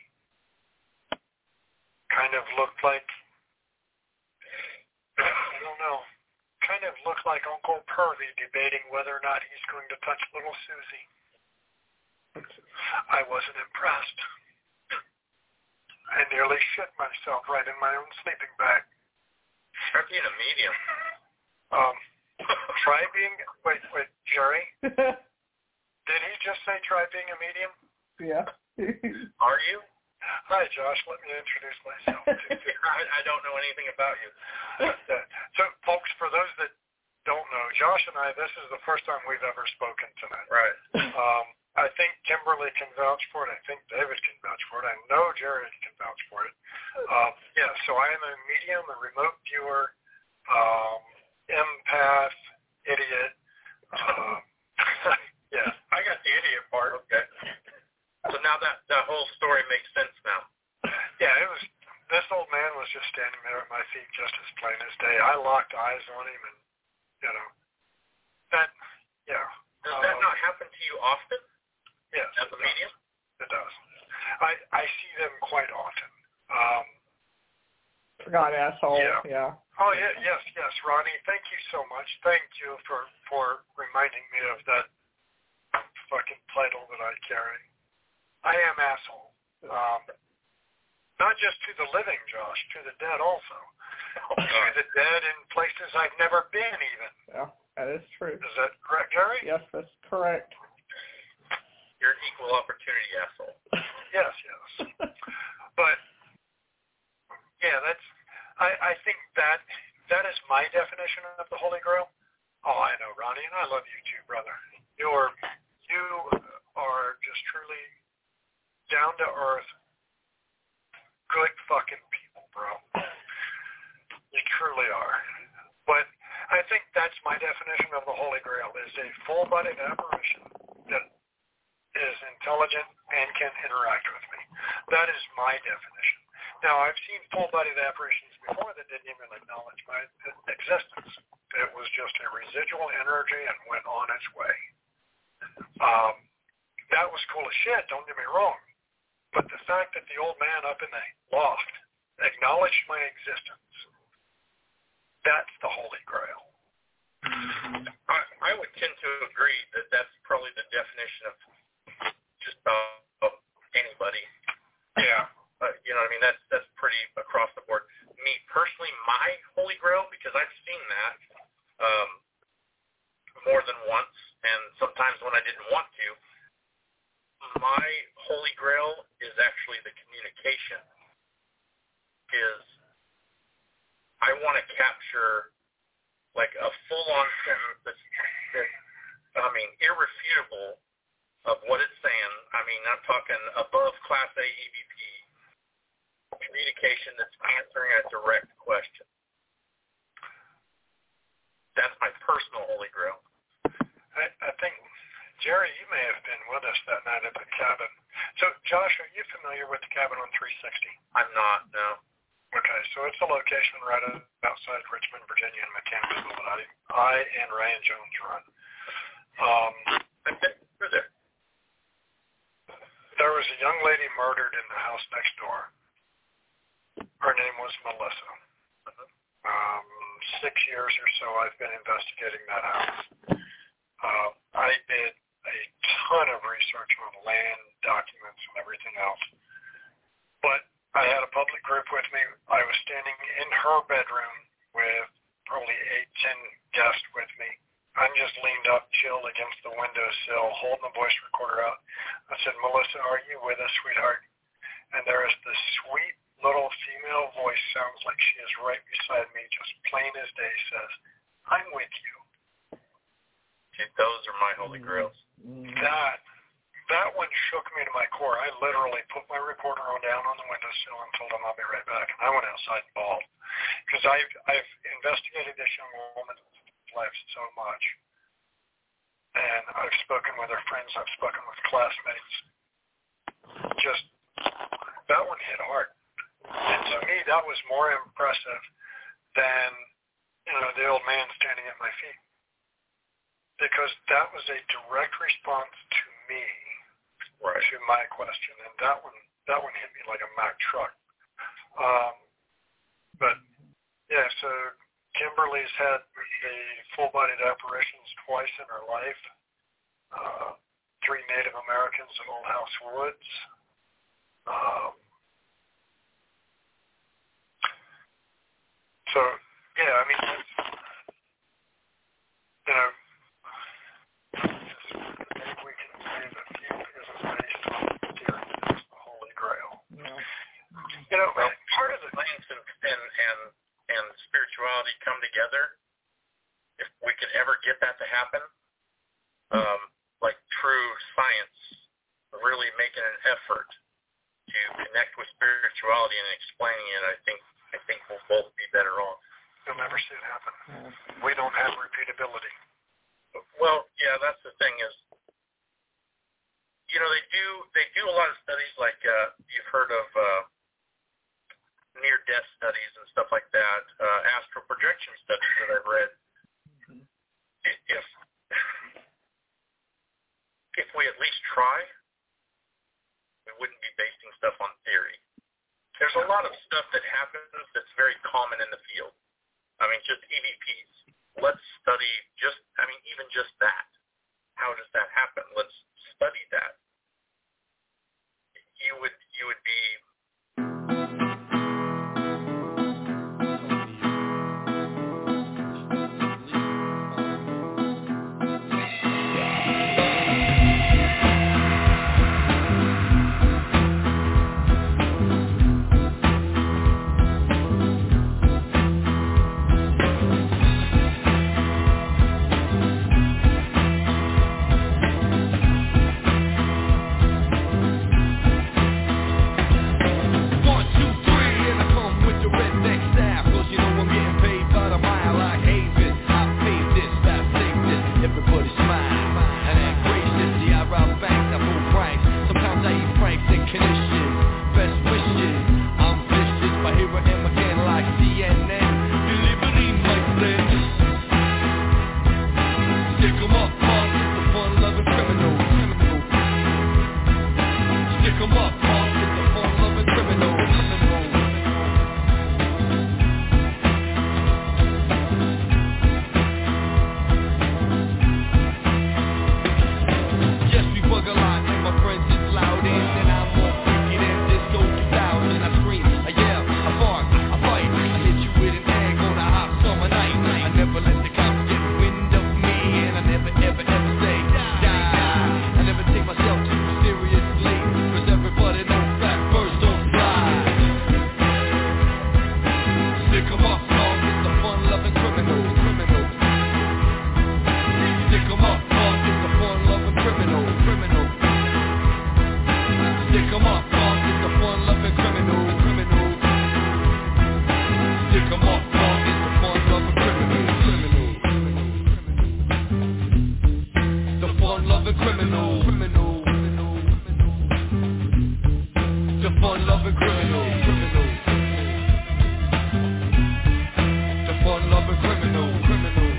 Kind of looked like, I don't know, kind of looked like Uncle Pervy debating whether or not he's going to touch little Susie. I wasn't impressed. I nearly shit myself right in my own sleeping bag. Try being a medium. Um, try being... Wait, wait, Jerry? Did he just say try being a medium? Yeah. Are you? Hi, Josh. Let me introduce myself. I, I don't know anything about you. So, folks, for those that don't know, Josh and I, this is the first time we've ever spoken tonight. Right. Um, I think Kimberly can vouch for it. I think David can vouch for it. I know Jared can vouch for it. Uh, yeah, so I am a medium, a remote viewer, um, empath, idiot. Uh, yeah, I got the idiot part. Okay. So now that, that whole story makes sense now. Yeah, it was. This old man was just standing there at my feet, just as plain as day. I locked eyes on him, and you know that. Yeah. Does uh, that not happen to you often? Yes. As a medium? It does. I I see them quite often. Um, Forgot asshole. Yeah. yeah. Oh yeah. Yes. Yes, Ronnie. Thank you so much. Thank you for for reminding me of that fucking title that I carry. I am asshole. Um, not just to the living, Josh, to the dead also. Oh, to the dead in places I've never been even. Yeah, that is true. Is that correct, Jerry? Yes, that's correct. You're an equal opportunity asshole. Yes, yes. But, yeah, that's, I, I think that, that is my definition of the Holy Grail. Oh, I know, Ronnie, and I love you too, brother. You are, you are just truly... down to earth, good fucking people, bro. You truly are. But I think that's my definition of the Holy Grail, is a full-bodied apparition that is intelligent and can interact with me. That is my definition. Now, I've seen full-bodied apparitions before that didn't even acknowledge my existence. It was just a residual energy and went on its way. Um, that was cool as shit, don't get me wrong. But the fact that the old man up in the loft acknowledged my existence, that's the holy grail. I, I would tend to agree that that's probably the definition of just about uh, anybody. Yeah. Uh, you know what I mean? That's that's pretty across the board. Me personally, my holy grail, because I've seen that um, more than once, and sometimes when I didn't want to, my holy grail is actually the communication. Is I want to capture like a full-on sentence that's, that's, I mean, irrefutable of what it's saying. I mean, I'm talking above Class A E V P. Communication that's answering a direct question. That's my personal holy grail. I, I think, Jerry, you may have been with us that night at the cabin. So, Josh, are you familiar with the Cabin on three sixty? I'm not, no. Okay, so it's a location right outside Richmond, Virginia, in Mechanicsville that I, I and Ryan Jones run. Um, I've been through there. There was a young lady murdered in the house next door. Her name was Melissa. Um, six years or so I've been investigating that house. Uh, I did a ton of research on land, documents, and everything else. But I had a public group with me. I was standing in her bedroom with probably eight, ten guests with me. I'm just leaned up, chilled against the windowsill, holding the voice recorder out. I said, Melissa, are you with us, sweetheart? And there is this sweet, little female voice, sounds like she is right beside me, just plain as day, says, I'm with you. See, those are my holy grails. That, that one shook me to my core. I literally put my recorder on down on the windowsill and told him I'll be right back. And I went outside and bawled. Because I've, I've investigated this young woman's life so much. And I've spoken with her friends. I've spoken with classmates. Just, that one hit hard. And to me, that was more impressive than, you know, the old man standing at my feet. Because that was a direct response to me, right, to my question. And that one that one hit me like a Mack truck. Um, but, yeah, so Kimberly's had the full-bodied apparitions twice in her life. Uh, three Native Americans in Old House Woods. Um... So, yeah, I mean, that's, you know, maybe we can say that fear isn't based on fear, it's the holy grail. Yeah. You know, well, part of the things and, and, and, and spirituality come together, if we could ever get that to happen, um, like true science, really making an effort to connect with spirituality and explaining it, I think, I think we'll both be better off. You'll never see it happen. We don't have repeatability. Well, yeah, that's the thing is, you know, they do they do a lot of studies like uh, you've heard of uh, near-death studies and stuff like that, uh, astral projection studies that I've read. If if we at least try, we wouldn't be basing stuff on theory. There's a lot of stuff that happens that's very common in the field. I mean, just E V Ps. Let's study just, I mean, even just that. How does that happen? Let's study that. You would, you would be... 'em up, Bob is the phone loving criminal. Yes, we bug a lot, and my friends is loud, and I'm more freaky than disco two thousand. And I scream, I yell, I bark, I bite, I hit you with an egg on a hot summer night. I never let the cops get wind of me, and I never ever ever say die. I never take myself too seriously, 'cause everybody knows that birds don't fly. Stick 'em up, dog, it's the fun-loving criminal, criminal. Stick 'em up, dog, it's the fun-loving criminal, criminal. Stick 'em up, dog, it's the fun-loving criminal, criminal. Stick 'em up, dog, it's the fun-loving criminal, criminal. The criminal, criminal, criminal, criminal. The fun-loving criminal, criminal. The fun-loving criminal, criminal.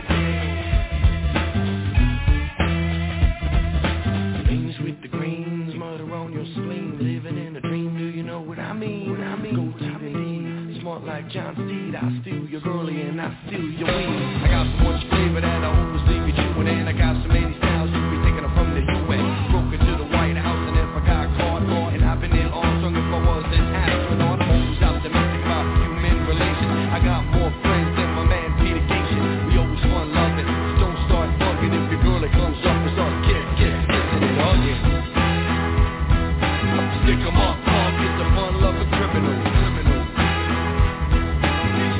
Things with the greens, murder on your spleen, living in a dream. Do you know what I mean? What I mean? Go top me, smart like John Steed. I steal your girlie and I steal your wings. I got so much flavor that I always leave with you, and then I got so many styles. From the U S, broke into the White House, and if I got caught, caught, and I've been ill all strung if I was an astronaut. I'm always optimistic about human relations. I got more friends than my man Peter Gation. We always fun loving, so don't start bugging if your girl that comes up and starts kiss, kiss, kissing and hugging. Stick 'em up, Bob, it's the fun loving criminal, criminal.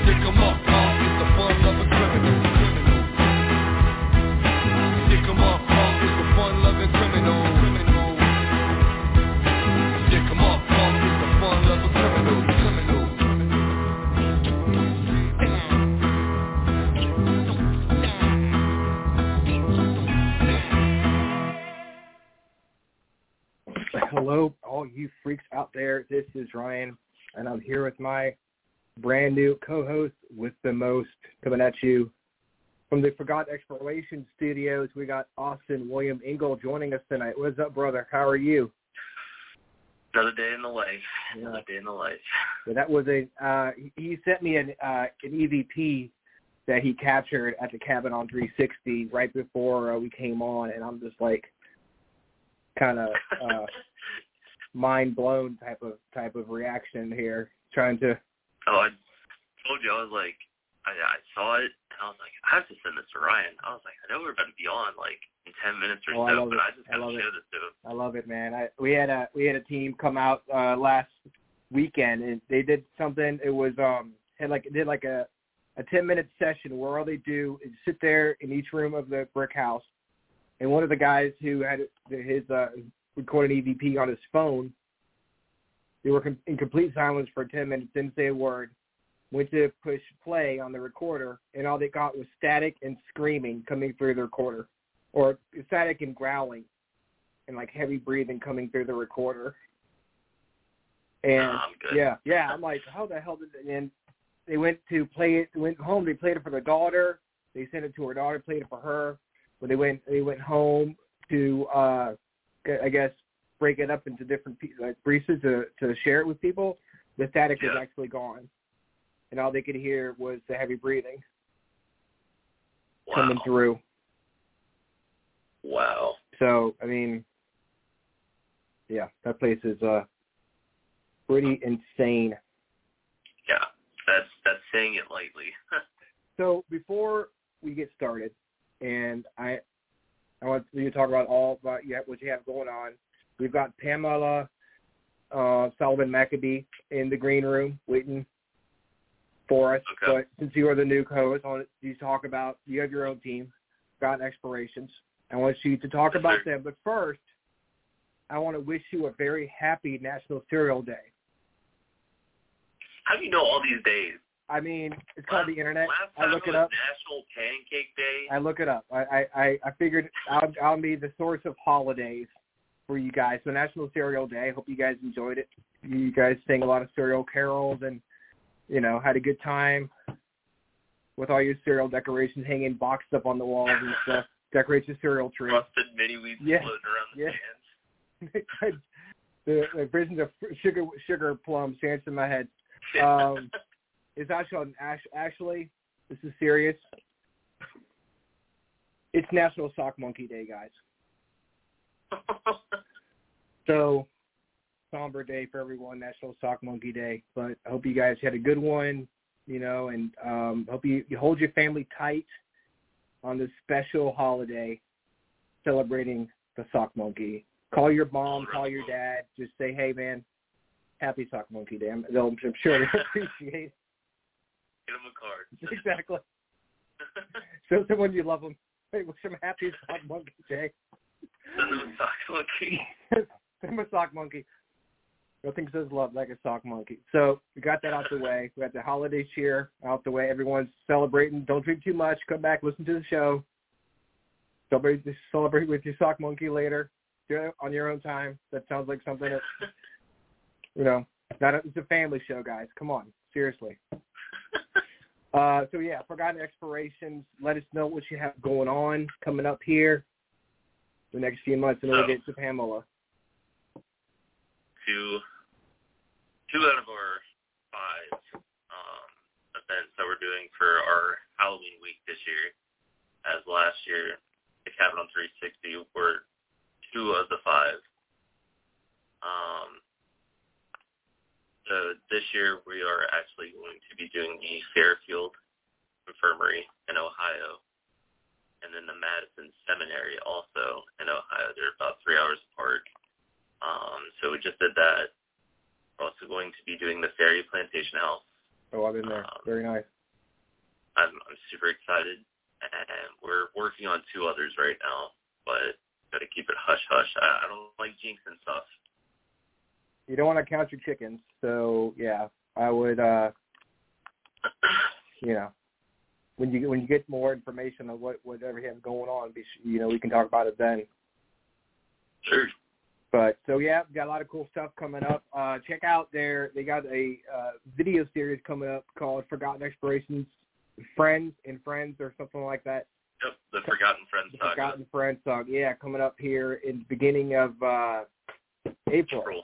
Stick 'em up, Bob, it's the fun loving criminal, criminal. Stick 'em up. Fun-loving criminal, criminal. Stick 'em up, punk, it's the fun-loving criminal, criminal. Hello, all you freaks out there. This is Ryan, and I'm here with my brand new co-host with the most coming at you. From the Forgotten Exploration Studios, we got Austin William Engel joining us tonight. What's up, brother? How are you? Another day in the life. Yeah. Another day in the life. So that was a uh, he sent me an uh, an E V P that he captured at the Cabinet on three sixty right before uh, we came on, and I'm just like kind of uh, mind blown type of type of reaction here, trying to. Oh, I told you I was like. I, I saw it, and I was like, I have to send this to Ryan. I was like, I know we're about to be on, like, in ten minutes or oh, so, I but it. I just got to show it. This to him. I love it, man. I, we had a we had a team come out uh, last weekend, and they did something. It was um had like did like a, a ten-minute session where all they do is sit there in each room of the brick house, and one of the guys who had his uh, recorded E V P on his phone, they were com- in complete silence for ten minutes, didn't say a word. Went to push play on the recorder, and all they got was static and screaming coming through the recorder, or static and growling, and like heavy breathing coming through the recorder. And oh, I'm good. yeah, yeah, I'm like, how the hell did? It? And they went to play it, went home. They played it for their daughter. They sent it to her daughter, played it for her. When they went, they went home to, uh, I guess, break it up into different like pieces to to share it with people. The static yeah. was actually gone. And all they could hear was the heavy breathing wow. coming through. Wow. So, I mean, yeah, that place is uh, pretty insane. Yeah, that's, that's saying it lightly. So before we get started, and I I want you to talk about all about yeah, what you have going on, we've got Pamela uh, Solomon McAvee in the green room waiting for us, okay. But since you are the new co-host, I want you to talk about, you have your own team, Forgotten Explorations. I want you to talk yes, about sir. them, but first, I want to wish you a very happy National Cereal Day. How do you know all these days? I mean, it's called the internet. Last time I look it, was it up. National Pancake Day. I look it up. I I, I figured I'll, I'll be the source of holidays for you guys. So National Cereal Day, I hope you guys enjoyed it. You guys sang a lot of cereal carols and you know, had a good time with all your cereal decorations, hanging boxed up on the walls and stuff. Decorate your cereal tree. Busted mini weeds yeah. floating around the yeah. stands. the, the visions of sugar sugar plums danced in my head. Um, it's actually, actually, this is serious. It's National Sock Monkey Day, guys. So, somber day for everyone, National Sock Monkey Day. But I hope you guys had a good one, you know, and um, hope you, you hold your family tight on this special holiday celebrating the sock monkey. Call your mom, call your dad. Just say, hey, man, happy Sock Monkey Day. I'm, I'm sure they'll appreciate it. Get them a card. Exactly. Show someone you love them. Hey, wish them happy Sock Monkey Day. Send them a sock monkey. Send them a sock monkey. Nothing says love like a sock monkey. So we got that out the way. We got the holiday cheer out the way. Everyone's celebrating. Don't drink too much. Come back, listen to the show. Celebrate, celebrate with your sock monkey later. Do it on your own time. That sounds like something that, you know, not a, it's a family show, guys. Come on. Seriously. Uh, so, yeah, Forgotten Explorations. Let us know what you have going on coming up here the next few months, and then we'll get to Pamela. Two, two out of our five um, events that we're doing for our Halloween week this year, as last year, the Cabinet on three sixty were two of the five. Um, so this year, we are actually going to be doing the Fairfield Infirmary in Ohio, and then the Madison Seminary also in Ohio. They're about three hours apart. Um, so we just did that. We're also going to be doing the Ferry Plantation House. Oh, I've been there. Um, Very nice. I'm, I'm super excited, and we're working on two others right now, but gotta keep it hush hush. I, I don't like jinx and stuff. You don't want to count your chickens, so yeah, I would. Uh, you know, when you when you get more information on what whatever you have going on, be, you know, we can talk about it then. Sure. But, so, yeah, got a lot of cool stuff coming up. Uh, check out their, they got a uh, video series coming up called Forgotten Explorations, Friends and Friends or something like that. Yep, the Forgotten Friends Saga. Forgotten Friends Saga, yeah, coming up here in the beginning of uh, April. April.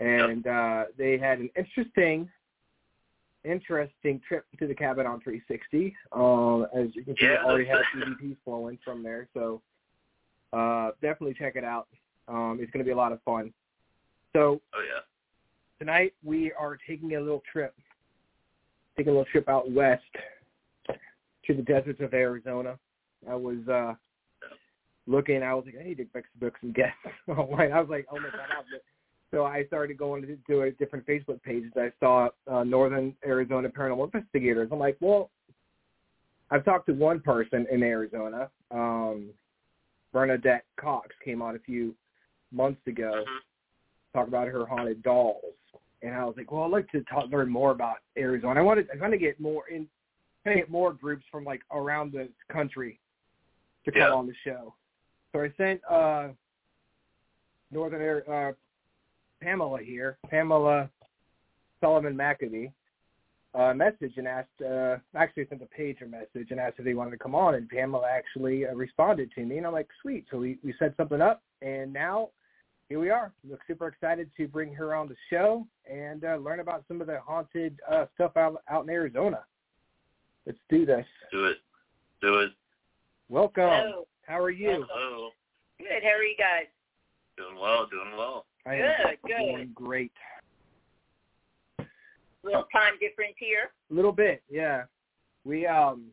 And yep. uh, they had an interesting, interesting trip to the Cabinet on three sixty. Uh, as you can see, yeah, they already have C D Ps flowing from there. So, uh, definitely check it out. Um, it's going to be a lot of fun. So oh, yeah. Tonight we are taking a little trip, taking a little trip out west to the deserts of Arizona. I was uh, looking. I was like, I need to book some guests. Online. I was like, oh, my God. So I started going to, to a different Facebook pages. I saw uh, Northern Arizona Paranormal Investigators. I'm like, well, I've talked to one person in Arizona. Um, Bernadette Cox came on a few months ago, mm-hmm. talk about her haunted dolls, and I was like, well, I'd like to talk, learn more about Arizona. I wanted, I'm going to get more in, kind of get more groups from like around the country to come yeah. on the show. So I sent uh, Northern uh, Pamela here, Pamela Solomon McAvee, a message and asked. Uh, actually, sent the page a message and asked if they wanted to come on, and Pamela actually uh, responded to me, and I'm like, sweet. So we we set something up, and now. Here we are. We're super excited to bring her on the show and uh, learn about some of the haunted uh, stuff out, out in Arizona. Let's do this. Do it. Do it. Welcome. Hello. How are you? Hello. Good. How are you guys? Doing well. Doing well. I good. Good. Doing great. Little time difference here. A little bit. Yeah. We um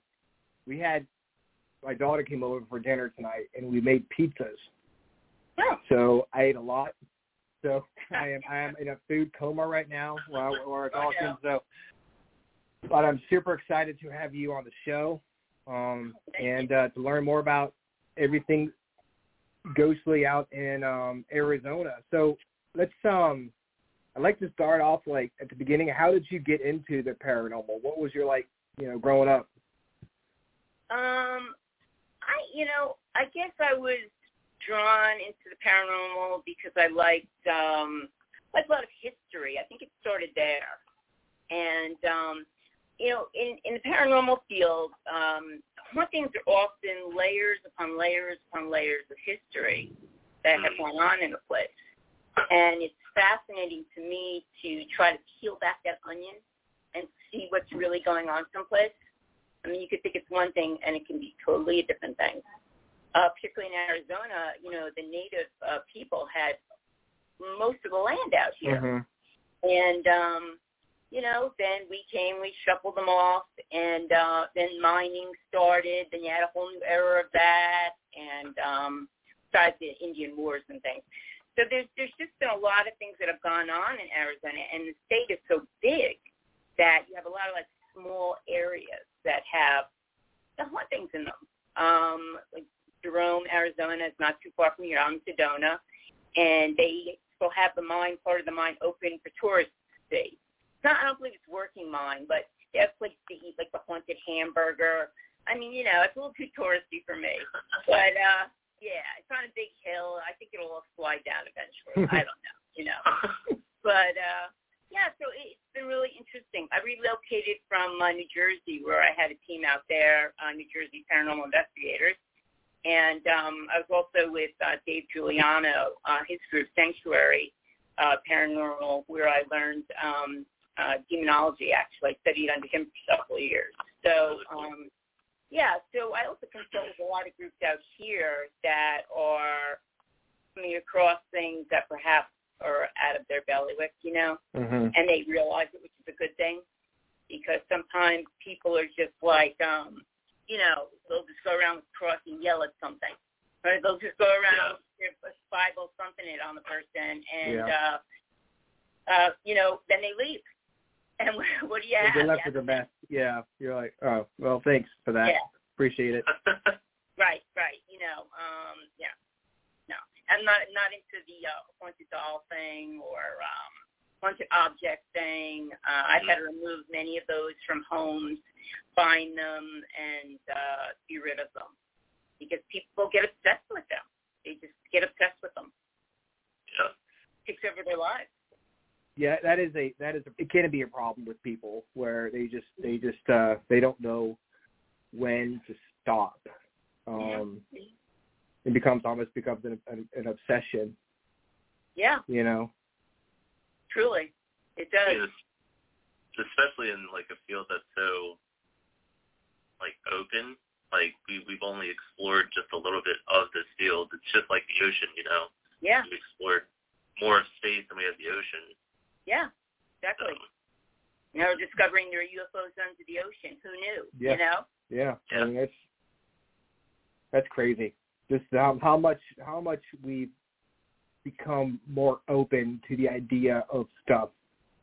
we had my daughter came over for dinner tonight and we made pizzas. Oh. So I ate a lot. So I am I am in a food coma right now while we're talking. Oh, yeah. So, but I'm super excited to have you on the show, um, and uh, to learn more about everything ghostly out in um, Arizona. So let's. Um, I'd like to start off like at the beginning. How did you get into the paranormal? What was your like, you know, growing up? Um, I you know I guess I was. Drawn into the paranormal because I liked um, liked a lot of history. I think it started there, and um, you know, in, in the paranormal field, um, hauntings are often layers upon layers upon layers of history that have gone on in a place. And it's fascinating to me to try to peel back that onion and see what's really going on someplace. I mean, you could think it's one thing, and it can be totally a different thing. Uh, particularly in Arizona, you know, the native uh, people had most of the land out here. Mm-hmm. And, um, you know, then we came, we shuffled them off, and uh, then mining started. Then you had a whole new era of that, and um, besides the Indian wars and things. So there's there's just been a lot of things that have gone on in Arizona, and the state is so big that you have a lot of, like, small areas that have the hauntings in them. Um, like Jerome, Arizona is not too far from here. I'm in Sedona, and they still have the mine, part of the mine, open for tourists to see. It's not, I don't believe it's working mine, but they have places to eat, like the haunted hamburger. I mean, you know, it's a little too touristy for me, but uh, yeah, it's on a big hill. I think it'll all slide down eventually. I don't know, you know, but uh, yeah, so it, it's been really interesting. I relocated from uh, New Jersey, where I had a team out there, uh, New Jersey Paranormal Investigators. And um, I was also with uh, Dave Giuliano, uh, his group, Sanctuary uh, Paranormal, where I learned um, uh, demonology, actually. I studied under him for several years. So, um, yeah, so I also consult with a lot of groups out here that are coming across things that perhaps are out of their bailiwick, you know, mm-hmm. and they realize it, which is a good thing, because sometimes people are just like, um, you know, they'll just go around with a cross and yell at something. Or they'll just go around yeah. with a Bible thumping it on the person. And, yeah. uh, uh, you know, then they leave. And what do you have? Good luck with the best. Yeah. You're like, oh, well, thanks for that. Yeah. Appreciate it. Right, right. You know, um, yeah. No. I'm not not into the uh, haunted doll thing or um, haunted object thing. Uh, I've had to remove many of those from homes. Find them and uh, be rid of them, because people get obsessed with them. They just get obsessed with them. Yeah. It takes over their lives. Yeah, that is a that is a, it can be a problem with people where they just they just uh, they don't know when to stop. Um, yeah. It becomes almost becomes an, an, an obsession. Yeah. You know. Truly, it does. It's especially in like a field that's so. Like open, like we we've only explored just a little bit of this field. It's just like the ocean, you know. Yeah. We explored more of space than we have the ocean. Yeah, exactly. So. You know, discovering there are U F Os under the ocean. Who knew? Yeah. You know. Yeah. yeah. I mean, that's that's crazy. Just how, how much how much we've become more open to the idea of stuff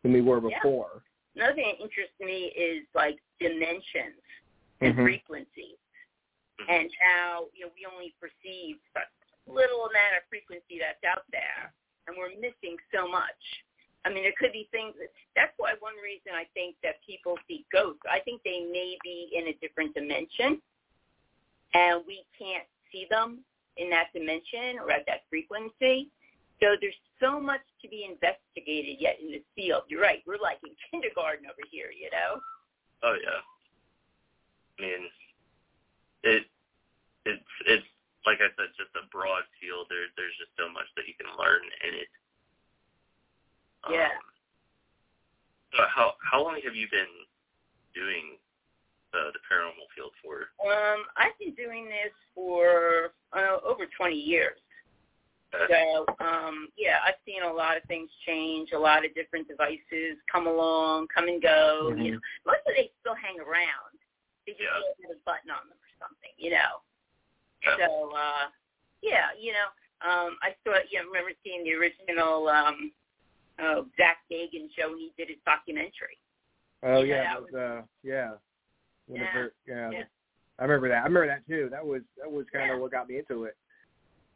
than we were before. Yeah. Another thing that interests me is like dimensions. And mm-hmm. frequency, and how you know we only perceive such little amount of frequency that's out there, and we're missing so much. I mean, there could be things. That's why one reason I think that people see ghosts. I think they may be in a different dimension, and we can't see them in that dimension or at that frequency. So there's so much to be investigated yet in this field. You're right. We're like in kindergarten over here, you know. Oh yeah. I mean, it it's it's like I said, just a broad field. There there's just so much that you can learn in it. Um, yeah. So how how long have you been doing the, the paranormal field for? Um, I've been doing this for uh, over twenty years. Okay. So um, yeah, I've seen a lot of things change. A lot of different devices come along, come and go. Mm-hmm. You know, mostly they still hang around. They just yeah. put a button on them or something, you know. Yeah. So, uh, yeah, you know, um, I saw, yeah, I remember seeing the original um, oh, Zach Dagan show when he did his documentary. Oh, you yeah, know, that was, was, uh, yeah. Yeah, the, yeah. yeah. I remember that. I remember that, too. That was that was kind yeah. of what got me into it.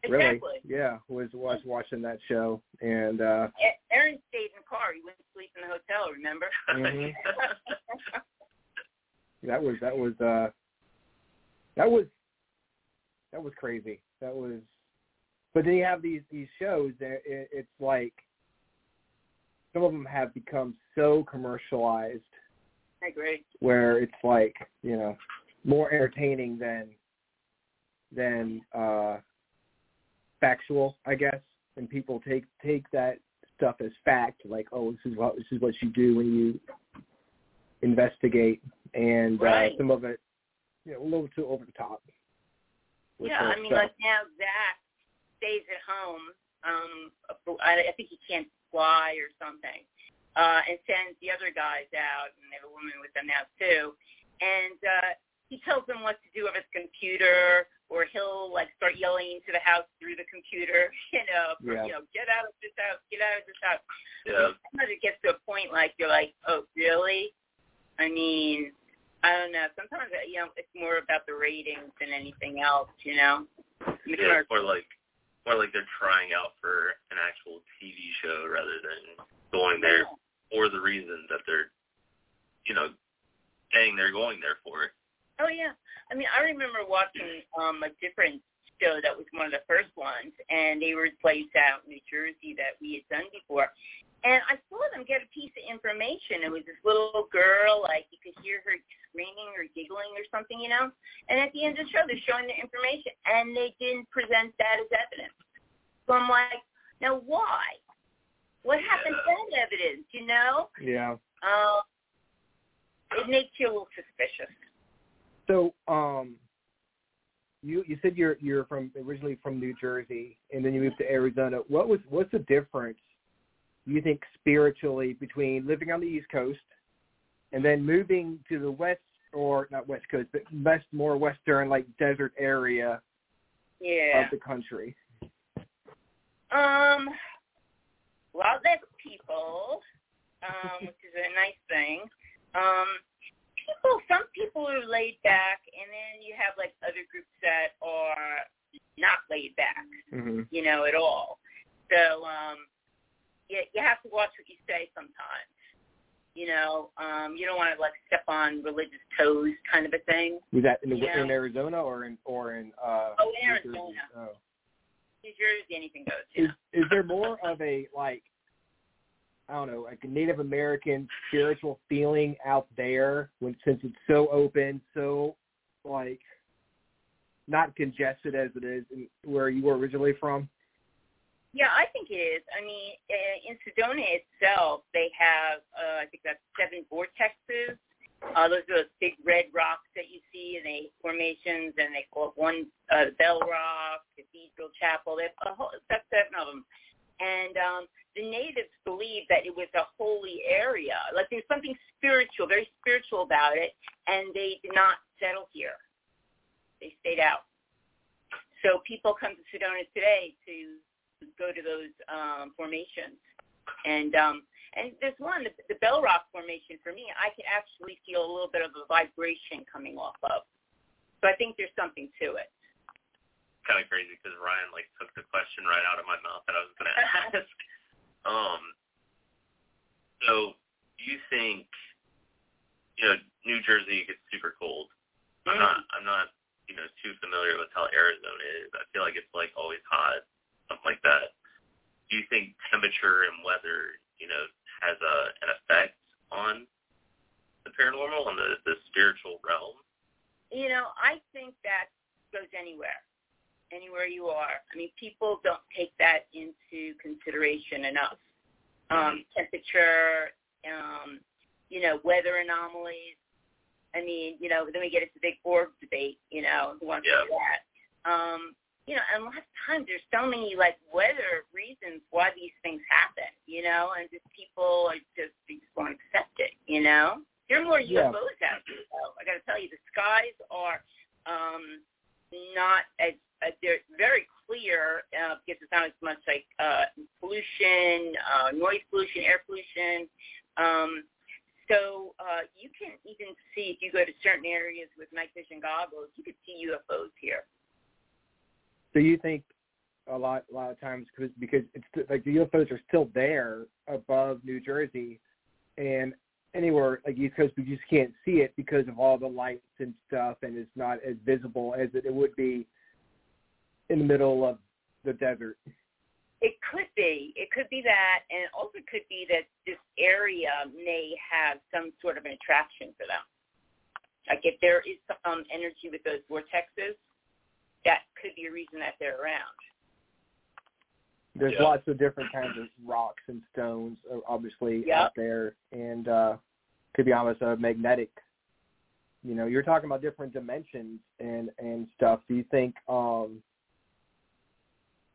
Exactly. Really, yeah, was, was watching that show. And uh, Aaron stayed in the car. He went to sleep in the hotel, remember? Mm-hmm. That was that was uh, that was that was crazy. That was, but then you have these, these shows that it, it's like some of them have become so commercialized. I agree. Where it's like, you know, more entertaining than than uh, factual, I guess. and people take take that stuff as fact, like, oh, this is what this is what you do when you investigate, and right. uh, some of it, you know, a little too over the top. Yeah, I mean, stuff. Like now Zach stays at home. Um, I, I think he can't fly or something, uh, and sends the other guys out, and they have a woman with them now too, and uh, he tells them what to do with his computer, or he'll like start yelling into the house through the computer, you know, yeah. you know, get out of this house, get out of this house. Yeah. Sometimes it gets to a point like you're like, oh, really? I mean, I don't know. Sometimes, you know, it's more about the ratings than anything else, you know? Yeah, it's more like, more like they're trying out for an actual T V show rather than going there yeah. for the reason that they're, you know, saying they're going there for. Oh, yeah. I mean, I remember watching um, a different show that was one of the first ones, and they were placed out in New Jersey that we had done before. And I saw them get a piece of information. It was this little girl, like you could hear her screaming or giggling or something, you know. And at the end of the show, they're showing the information, and they didn't present that as evidence. So I'm like, now why? What happened to that evidence, you know? Yeah. Uh, it makes you a little suspicious. So, um, you you said you're you're from originally from New Jersey, and then you moved to Arizona. What was what's the difference? You think spiritually between living on the East Coast and then moving to the West, or not West Coast, but west, more Western, like desert area yeah. of the country? Um, a lot less people, um, which is a nice thing. Um, people, some people are laid back, and then you have like other groups that are not laid back, mm-hmm. you know, at all. So, um, You, you have to watch what you say sometimes, you know. Um, you don't want to like step on religious toes, kind of a thing. Was that in, the, in Arizona or in or in? Uh, oh, in Arizona, New Jersey, oh. New Jersey, anything goes. Yeah. Is, is there more of a like, I don't know, like a Native American spiritual feeling out there when since it's so open, so like not congested as it is in, where you were originally from? Yeah, I think it is. I mean, in Sedona itself, they have, uh, I think that's seven vortexes. Uh, those are those big red rocks that you see in the formations, and they call it one, uh, Bell Rock, Cathedral Chapel. They have a whole, that's seven of them. And um, the natives believe that it was a holy area. Like there's something spiritual, very spiritual about it, and they did not settle here. They stayed out. So people come to Sedona today to go to those um, formations, and um, and there's one, the, the Bell Rock formation. For me, I can actually feel a little bit of a vibration coming off of. So I think there's something to it. Kind of crazy because Ryan like took the question right out of my mouth that I was going to ask. Um, so you think, you know, New Jersey gets super cold? I'm mm. not. I'm not. You know, too familiar with how Arizona is. I feel like it's like always hot. Something like that. Do you think temperature and weather, you know, has a, an effect on the paranormal, on the, the spiritual realm? You know, I think that goes anywhere, anywhere you are. I mean, people don't take that into consideration enough. Um, temperature, um, you know, weather anomalies. I mean, you know, then we get into the big org debate, you know, who wants yeah. to do that. Um, You know, and a lot of times there's so many, like, weather reasons why these things happen, you know, and just people are just, they just won't accept it, you know. There are more U F Os yeah. out there, though. I got to tell you, the skies are um, not as, uh, they're very clear uh, because it's not as much, like, uh, pollution, uh, noise pollution, air pollution. Um, so uh, you can even see, if you go to certain areas with night vision goggles, you could see U F Os here. So you think a lot, a lot of times, cause, because it's like the U F Os are still there above New Jersey and anywhere like East Coast, but you just can't see it because of all the lights and stuff, and it's not as visible as it, it would be in the middle of the desert. It could be. It could be that, and also it could be that this area may have some sort of an attraction for them. Like if there is some energy with those vortexes, that could be a reason that they're around. There's yeah. lots of different kinds of rocks and stones, obviously, yeah. out there. And uh, to be honest, uh, magnetic. You know, you're talking about different dimensions and, and stuff. Do you think um,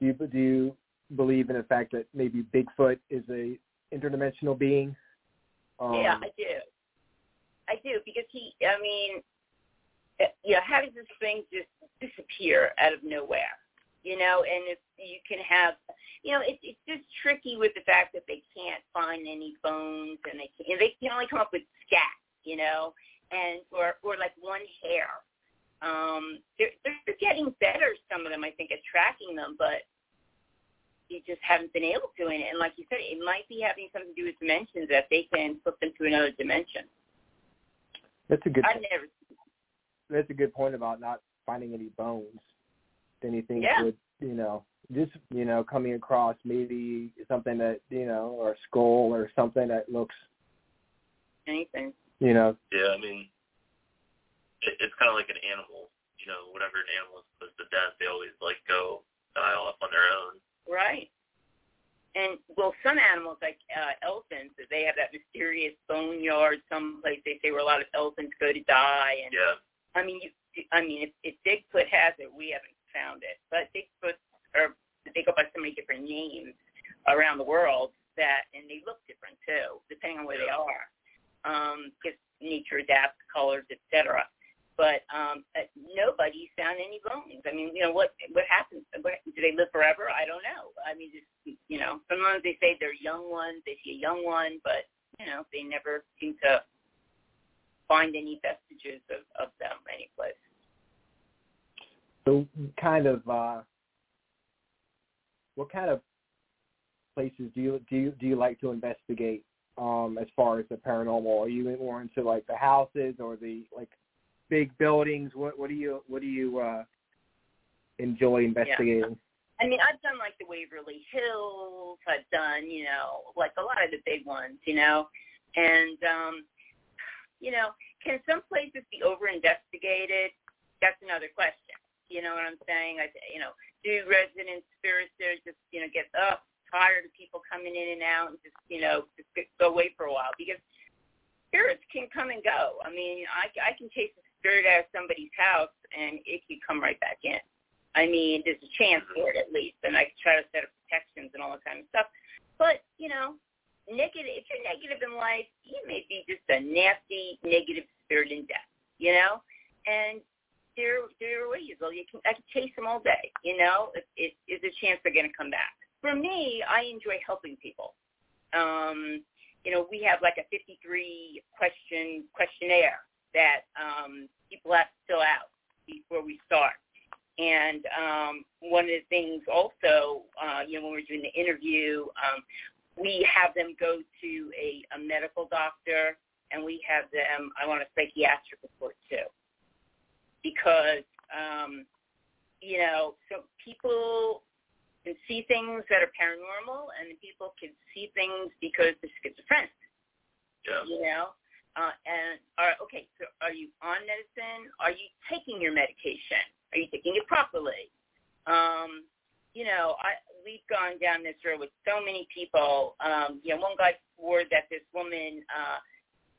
do you, do you believe in the fact that maybe Bigfoot is a interdimensional being? Um, yeah, I do. I do because he. I mean, you know, how does this thing just disappear out of nowhere? You know, and if you can have, you know, it's it's just tricky with the fact that they can't find any bones, and they can, they can only come up with scat, you know, and or or like one hair. Um, they're they're getting better, some of them, I think, at tracking them, but you just haven't been able to. And, and like you said, it might be having something to do with dimensions, that they can flip into another dimension. That's a good. I've never. That's a good point about not finding any bones. Anything yeah. would, you know, just, you know, coming across maybe something that, you know, or a skull or something that looks anything, you know. Yeah, I mean, it, it's kind of like an animal, you know, whatever an animal is put to death, they always like go die off on their own. Right. And well, some animals like uh, elephants, they have that mysterious boneyard. Some place they say where a lot of elephants go to die. And yeah. I mean, you, I mean, if, if Bigfoot has it, we haven't found it, but Bigfoot, or they go by so many different names around the world that, and they look different too, depending on where yeah. they are, um, because nature adapts colors, et cetera. But um, nobody's found any bones. I mean, you know, what what happens? What, do they live forever? I don't know. I mean, just, you know, sometimes they say they're young ones, they see a young one, but you know, they never seem to find any vestiges of, of them anyplace. So kind of uh, what kind of places do you do you, do you like to investigate um, as far as the paranormal? Are you more into like the houses or the like big buildings? What what do you what do you uh, enjoy investigating? Yeah. I mean, I've done like the Waverly Hills. I've done, you know, like a lot of the big ones, you know, and um, you know, can some places be over-investigated? That's another question. You know what I'm saying? I, you know, do resident spiritists just, you know, get up, tired of people coming in and out, and just, you know, just go away for a while? Because spirits can come and go. I mean, I, I can chase a spirit out of somebody's house, and it can come right back in. I mean, there's a chance for it at least, and I can try to set up protections and all that kind of stuff. But, you know, negative. If you're negative in life, you may be just a nasty, negative spirit in death, you know? And There, there are ways. Well, you can, I can chase them all day. You know, it, it is a chance they're going to come back. For me, I enjoy helping people. Um, you know, we have like a fifty-three question questionnaire that um, people have to fill out before we start. And um, one of the things also, uh, you know, when we're doing the interview, um, we have them go to a, a medical doctor, and we have them. I want a psychiatric report too. Because, um, you know, so people can see things that are paranormal, and people can see things because they're schizophrenic, yeah. you know. Uh, and, are, okay, so are you on medicine? Are you taking your medication? Are you taking it properly? Um, you know, I, we've gone down this road with so many people. Um, you know, one guy swore that this woman uh, –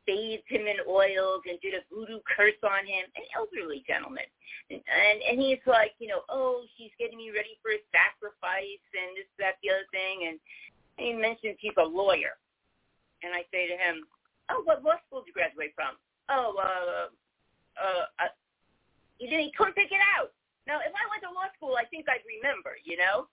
bathed him in oils and did a voodoo curse on him, an elderly gentleman. And, and and he's like, you know, oh, she's getting me ready for a sacrifice and this, that, the other thing. And, and he mentions he's a lawyer. And I say to him, oh, what law school did you graduate from? Oh, uh, uh, uh he didn't, he couldn't pick it out. Now, if I went to law school, I think I'd remember, you know?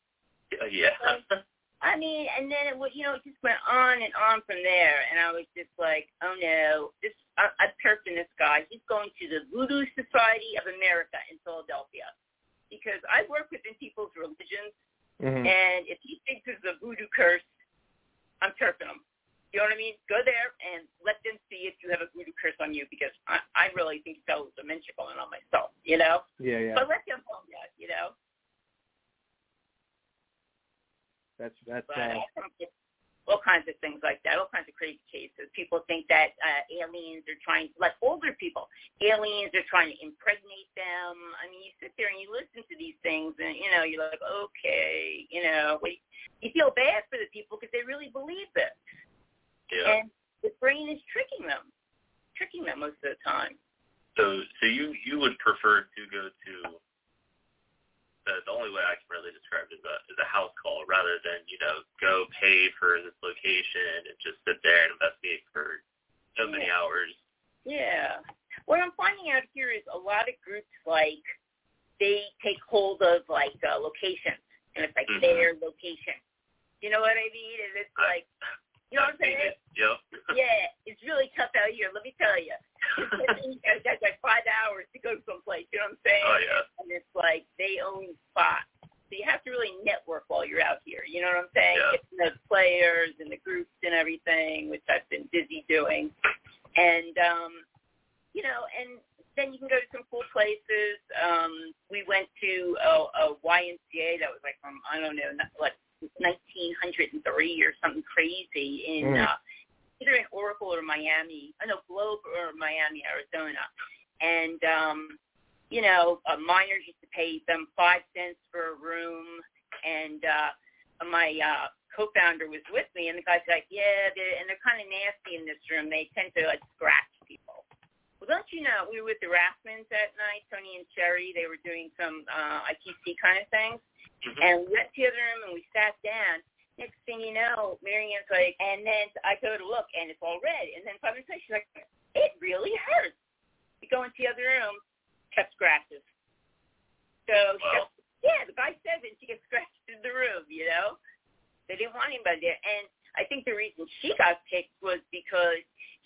Uh, yeah. So, I mean, and then it would, you know, it just went on and on from there. And I was just like, oh, no, this, I, I perked in this guy. He's going to the Voodoo Society of America in Philadelphia. Because I work within people's religions, mm-hmm. and if he thinks it's a voodoo curse, I'm turfing him. You know what I mean? Go there and let them see if you have a voodoo curse on you, because I, I really think so was dementia going on myself, you know? Yeah, yeah. But let them own that, you know? That's that's. Uh, all kinds of things like that, all kinds of crazy cases. People think that uh, aliens are trying, like older people, aliens are trying to impregnate them. I mean, you sit there and you listen to these things and, you know, you're like, okay, you know, you feel bad for the people because they really believe this. Yeah. And the brain is tricking them, tricking them most of the time. So so you, you would prefer to go to, the, the only way I can really describe it is a, is a house call rather than, you know, go pay for this location and just sit there and investigate for so many yeah. hours. Yeah. What I'm finding out here is a lot of groups, like, they take hold of, like, uh, locations, and it's, like, mm-hmm. their location. You know what I mean? And it's, like, you know I've what I'm saying? It. Yep. Yeah. It's really tough out here, let me tell you. It's got like five hours to go someplace, you know what I'm saying? Oh, yeah. And it's like they own spots. So you have to really network while you're out here, you know what I'm saying? Yeah. Getting the players and the groups and everything, which I've been busy doing. And, um, you know, and then you can go to some cool places. Um, we went to a, a Y M C A that was like from, I don't know, like nineteen oh three or something crazy in mm. uh either in Oracle or Miami, I know Globe or Miami, Arizona. And, um, you know, uh, minors used to pay them five cents for a room. And uh, my uh, co-founder was with me, and the guy's like, yeah, they're, and they're kind of nasty in this room. They tend to, like, scratch people. Well, don't you know, we were with the Rathmans that night, Tony and Sherry. They were doing some uh, I T C kind of things. Mm-hmm. And we went to the other room, and we sat down. Next thing you know, Marianne's like, and then I go to look, and it's all red. And then five minutes later, she's like, it really hurts. We go into the other room, kept scratches. So, wow. she kept, yeah, the guy says it, and she gets scratched in the room, you know? They didn't want anybody there. And I think the reason she got picked was because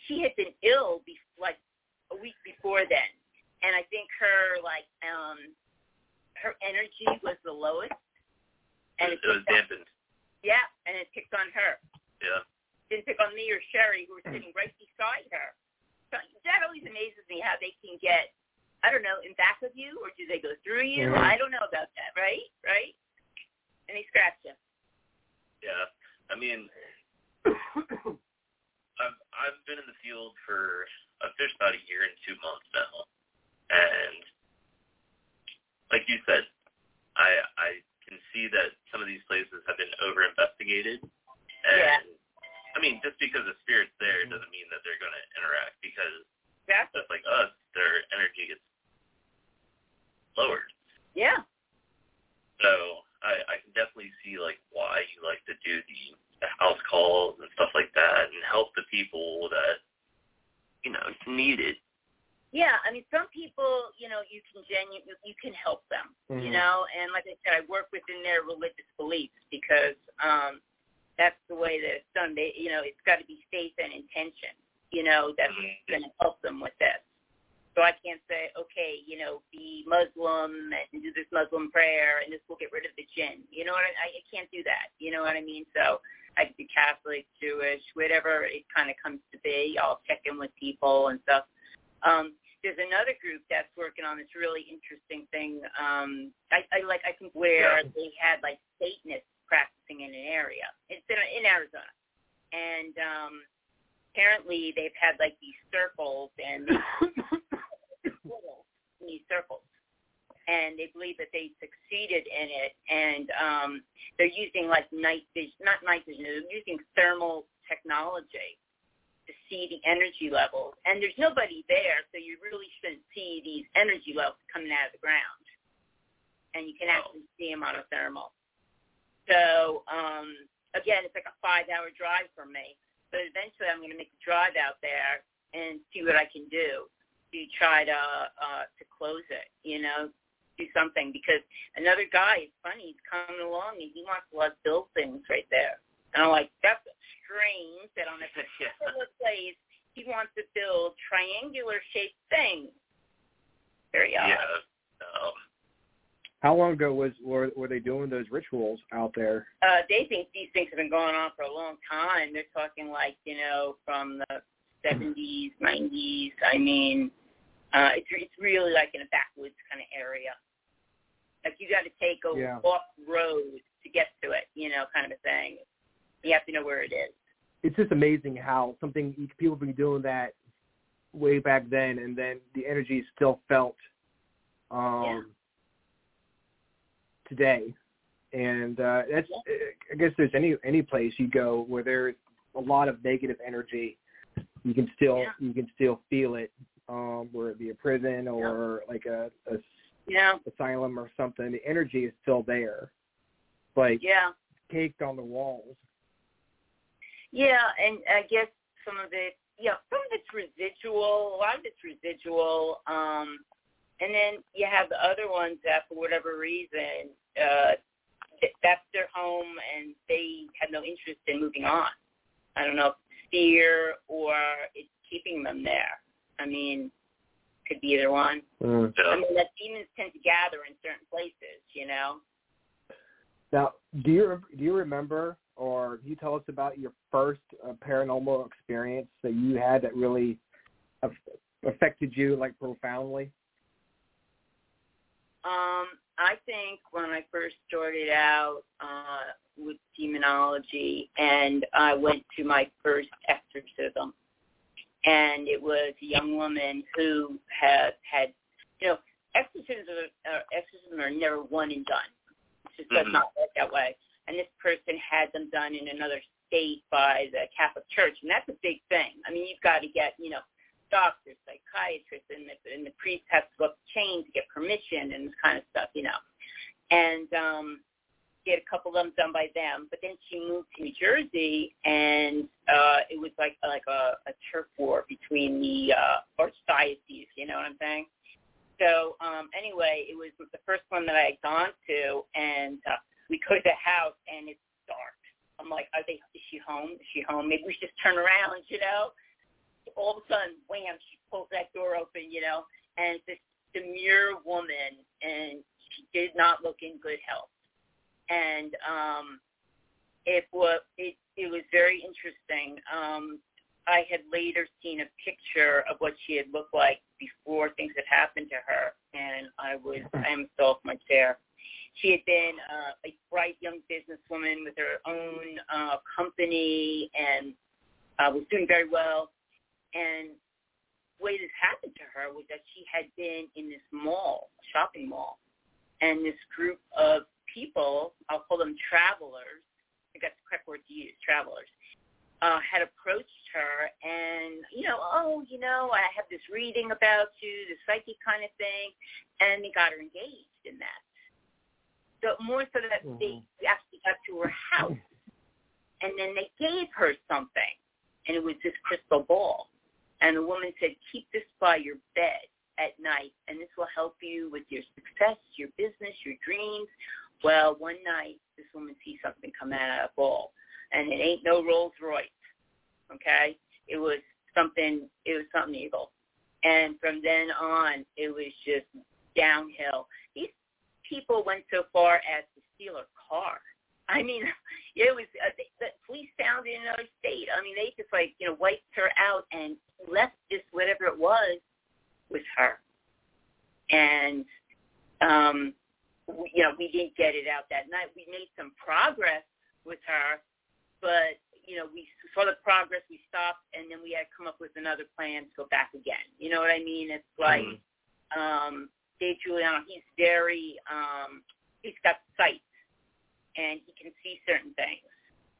she had been ill, be- like, a week before then. And I think her, like, um, her energy was the lowest. And it was dampened. Yeah, and it picked on her. Yeah. Didn't pick on me or Sherry, who were sitting right beside her. So that always amazes me how they can get, I don't know, in back of you, or do they go through you? Mm-hmm. I don't know about that, right? Right? And they scratch you. Yeah. I mean, I've, I've been in the field for uh, just about a year and two months now. And like you said, I I... can see that some of these places have been over-investigated. And, yeah. I mean, just because the spirit's there doesn't mean that they're going to interact because yeah. just like us, their energy gets lowered. Yeah. So I, I can definitely see, like, why you like to do the, the house calls and stuff like that and help the people that, you know, need it. Yeah, I mean, some people, you know, you can genu- you can help them, mm-hmm. you know, and like I said, I work within their religious beliefs because um, that's the way that it's done. They, you know, it's got to be faith and intention, you know, that's mm-hmm. going to help them with this. So I can't say, okay, you know, be Muslim and do this Muslim prayer and this will get rid of the jinn. You know what I mean? I can't do that. You know what I mean? So I could be Catholic, Jewish, whatever it kind of comes to be. I'll check in with people and stuff. Um, There's another group that's working on this really interesting thing. Um, I, I like I think where yeah. they had like Satanists practicing in an area. It's in, in Arizona, and um, apparently they've had like these circles and these circles, and they believe that they succeeded in it. And um, they're using like night vision, not night vision. They're using thermal technology to see the energy levels, and there's nobody there, so you really shouldn't see these energy levels coming out of the ground, and you can actually see them on a thermal. So, um, again, it's like a five-hour drive for me, but eventually I'm going to make a drive out there and see what I can do to try to uh, to close it, you know, do something, because another guy, it's funny, he's coming along, and he wants to let build things right there, and I'm like, that's strange that on a particular place he wants to build triangular-shaped things. Very odd. Yeah. Um, How long ago was were, were they doing those rituals out there? Uh, they think these things have been going on for a long time. They're talking like, you know, from the seventies, nineties. I mean, uh, it's it's really like in a backwoods kind of area. Like you got to take a yeah. off road to get to it, you know, kind of a thing. You have to know where it is. It's just amazing how something people have been doing that way back then, and then the energy is still felt um, yeah. today. And uh, that's, yeah. I guess there's any any place you go where there's a lot of negative energy, you can still yeah. you can still feel it, um, whether it be a prison or yeah. like a, a yeah. asylum or something. The energy is still there, like yeah. caked on the walls. Yeah, and I guess some of it, yeah, some of it's residual. A lot of it's residual. Um, and then you have the other ones that, for whatever reason, uh, that's their home and they have no interest in moving on. I don't know if it's fear or it's keeping them there. I mean, could be either one. Mm. I mean, that demons tend to gather in certain places, you know. Now, do you do you remember, or can you tell us about your first uh, paranormal experience that you had that really af- affected you, like, profoundly? Um, I think when I first started out uh, with demonology, and I went to my first exorcism, and it was a young woman who had, had you know, exorcisms are, uh, exorcisms are never one and done. It just does not work that way. And this person had them done in another state by the Catholic Church, and that's a big thing. I mean, you've got to get, you know, doctors, psychiatrists, and the, and the priest has to go up the chain to get permission and this kind of stuff, you know. And um, get a couple of them done by them. But then she moved to New Jersey, and uh, it was like like a, a turf war between the uh, archdioceses, you know what I'm saying? So um, anyway, it was the first one that I had gone to, and uh, we go to the house, and it's dark. I'm like, are they, is she home? Is she home? Maybe we should just turn around, you know? All of a sudden, wham, she pulls that door open, you know, and this demure woman, and she did not look in good health. And um, it, was, it, it was very interesting. Um, I had later seen a picture of what she had looked like before things had happened to her, and I was, I am so off my chair. She had been uh, a bright young businesswoman with her own uh, company and uh, was doing very well. And the way this happened to her was that she had been in this mall, shopping mall, and this group of people, I'll call them travelers, I think that's the correct word to use, travelers, uh, had approached her and, you know, oh, you know, I have this reading about you, the psychic kind of thing, and they got her engaged in that. So more so that they actually got to her house, and then they gave her something, and it was this crystal ball. And the woman said, keep this by your bed at night, and this will help you with your success, your business, your dreams. Well, one night, this woman sees something come out of that ball, and it ain't no Rolls Royce, okay? It was something, it was something evil. And from then on, it was just downhill. These people went so far as to steal a car. I mean, it was, uh, they, the police found in another state. I mean, they just like, you know, wiped her out and left this, whatever it was, with her. And, um, we, you know, we didn't get it out that night. We made some progress with her, but, you know, we saw the progress, we stopped, and then we had to come up with another plan to go back again. You know what I mean? It's like, mm-hmm. um, Dave Giuliano, he's very, um, he's got sight. And he can see certain things.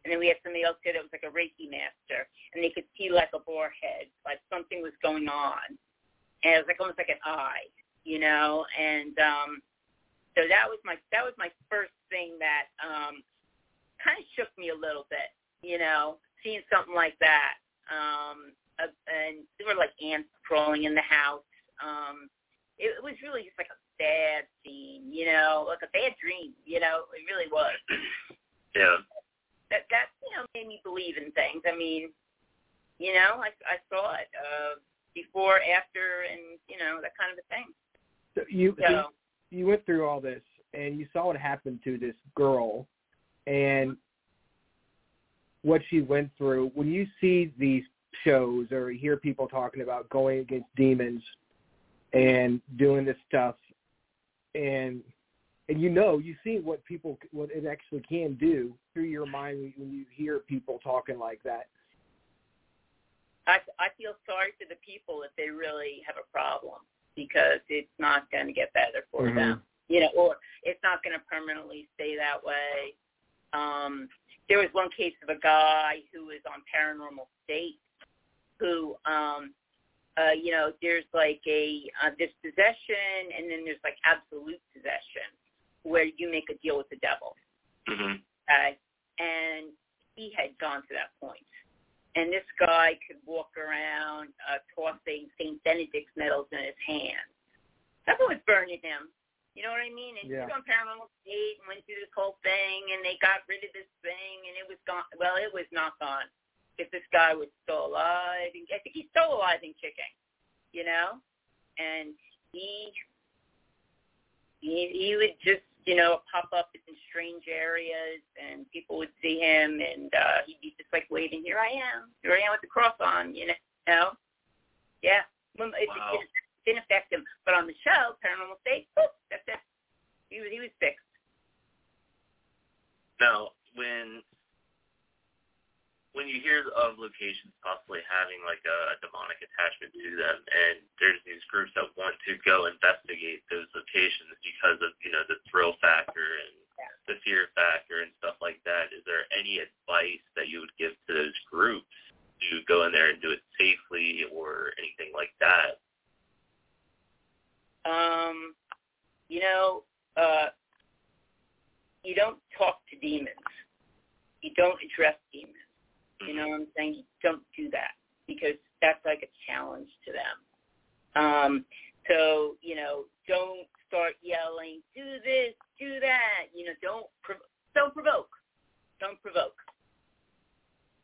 And then we had somebody else there that was like a Reiki master, and they could see like a boar head, like something was going on. And it was like almost like an eye, you know. And um, so that was my that was my first thing that um, kind of shook me a little bit, you know, seeing something like that. Um, and there were like ants crawling in the house. Um, it, it was really just like a bad scene, you know, like a bad dream, you know, it really was. Yeah. That, that you know, made me believe in things. I mean, you know, I, I saw it uh, before, after, and, you know, that kind of a thing. So you, so you you went through all this, and you saw what happened to this girl, and what she went through. When you see these shows or hear people talking about going against demons and doing this stuff, and And you know, you see what people, what it actually can do through your mind when you hear people talking like that. I, I feel sorry for the people if they really have a problem, because it's not going to get better for mm-hmm. them, you know, or it's not going to permanently stay that way. Um, there was one case of a guy who was on Paranormal State who, um, uh, you know, there's like a, uh, there's possession, and then there's like absolute possession, where you make a deal with the devil. Mm-hmm. Okay? And he had gone to that point. And this guy could walk around uh, tossing Saint Benedict's medals in his hand. That was burning him. You know what I mean? And yeah. he was on Paranormal State and went through this whole thing, and they got rid of this thing, and it was gone. Well, it was not gone, because this guy was still alive. And I think he's still alive and kicking, you know? And he, he, he would just, you know, pop up in strange areas, and people would see him, and uh, he'd be just like waving, "Here I am, here I am with the cross on," you know? Yeah. Wow. It, it, it didn't affect him. But on the show, Paranormal State, whoop, that's it. He was, he was fixed. Now, when, when you hear of locations possibly having like a demonic attachment to them, and there's these groups that want to go investigate those locations because of, you know, the thrill factor and yeah. the fear factor and stuff like that, is there any advice that you would give to those groups to go in there and do it safely or anything like that? Um, you know, uh, you don't talk to demons. You don't address demons. You know what I'm saying? Don't do that, because that's like a challenge to them. Um, so, you know, don't start yelling, "Do this, do that." You know, don't prov- don't provoke. Don't provoke.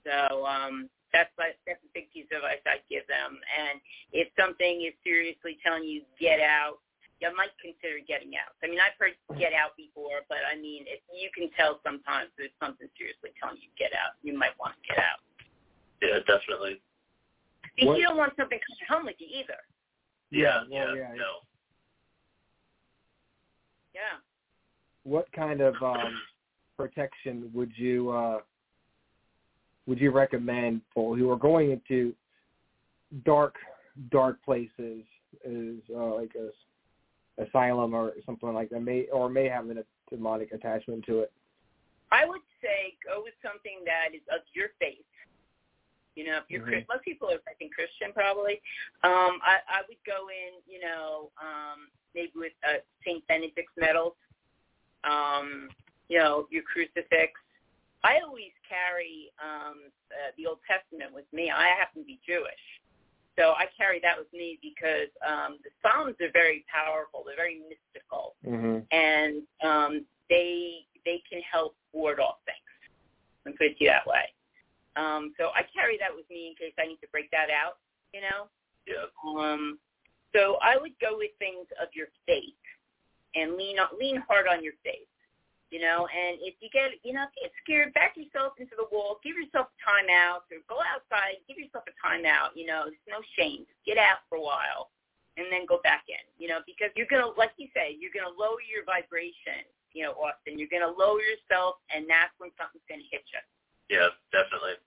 So um, that's like, that's a big piece of advice I give them. And if something is seriously telling you, get out, you might consider getting out. I mean, I've heard get out before, but I mean, if you can tell sometimes there's something seriously telling you get out, you might want to get out. Yeah, definitely. You don't want something coming home with you either. Yeah, yeah, yeah. No. Yeah. What kind of um, protection would you uh, would you recommend for who are going into dark, dark places, is uh, like a asylum or something like that, may or may have a demonic attachment to it? I would say go with something that is of your faith. You know, if you're mm-hmm. most people are, I think, Christian probably. Um, I, I would go in, you know, um, maybe with uh, Saint Benedict's medals, um, you know, your crucifix. I always carry um, uh, the Old Testament with me. I happen to be Jewish. So I carry that with me because um, the Psalms are very powerful. They're very mystical, mm-hmm. and um, they they can help ward off things. And put it to you that way. Um, so I carry that with me in case I need to break that out. You know. Yeah. Um, so I would go with things of your faith, and lean on, lean hard on your faith. You know, and if you get, you know, if you get scared, back yourself into the wall, give yourself a time out, or go outside, give yourself a time out, you know, there's no shame. Get out for a while and then go back in, you know, because you're going to, like you say, you're going to lower your vibration, you know, Austin. You're going to lower yourself, and that's when something's going to hit you. Yeah, definitely.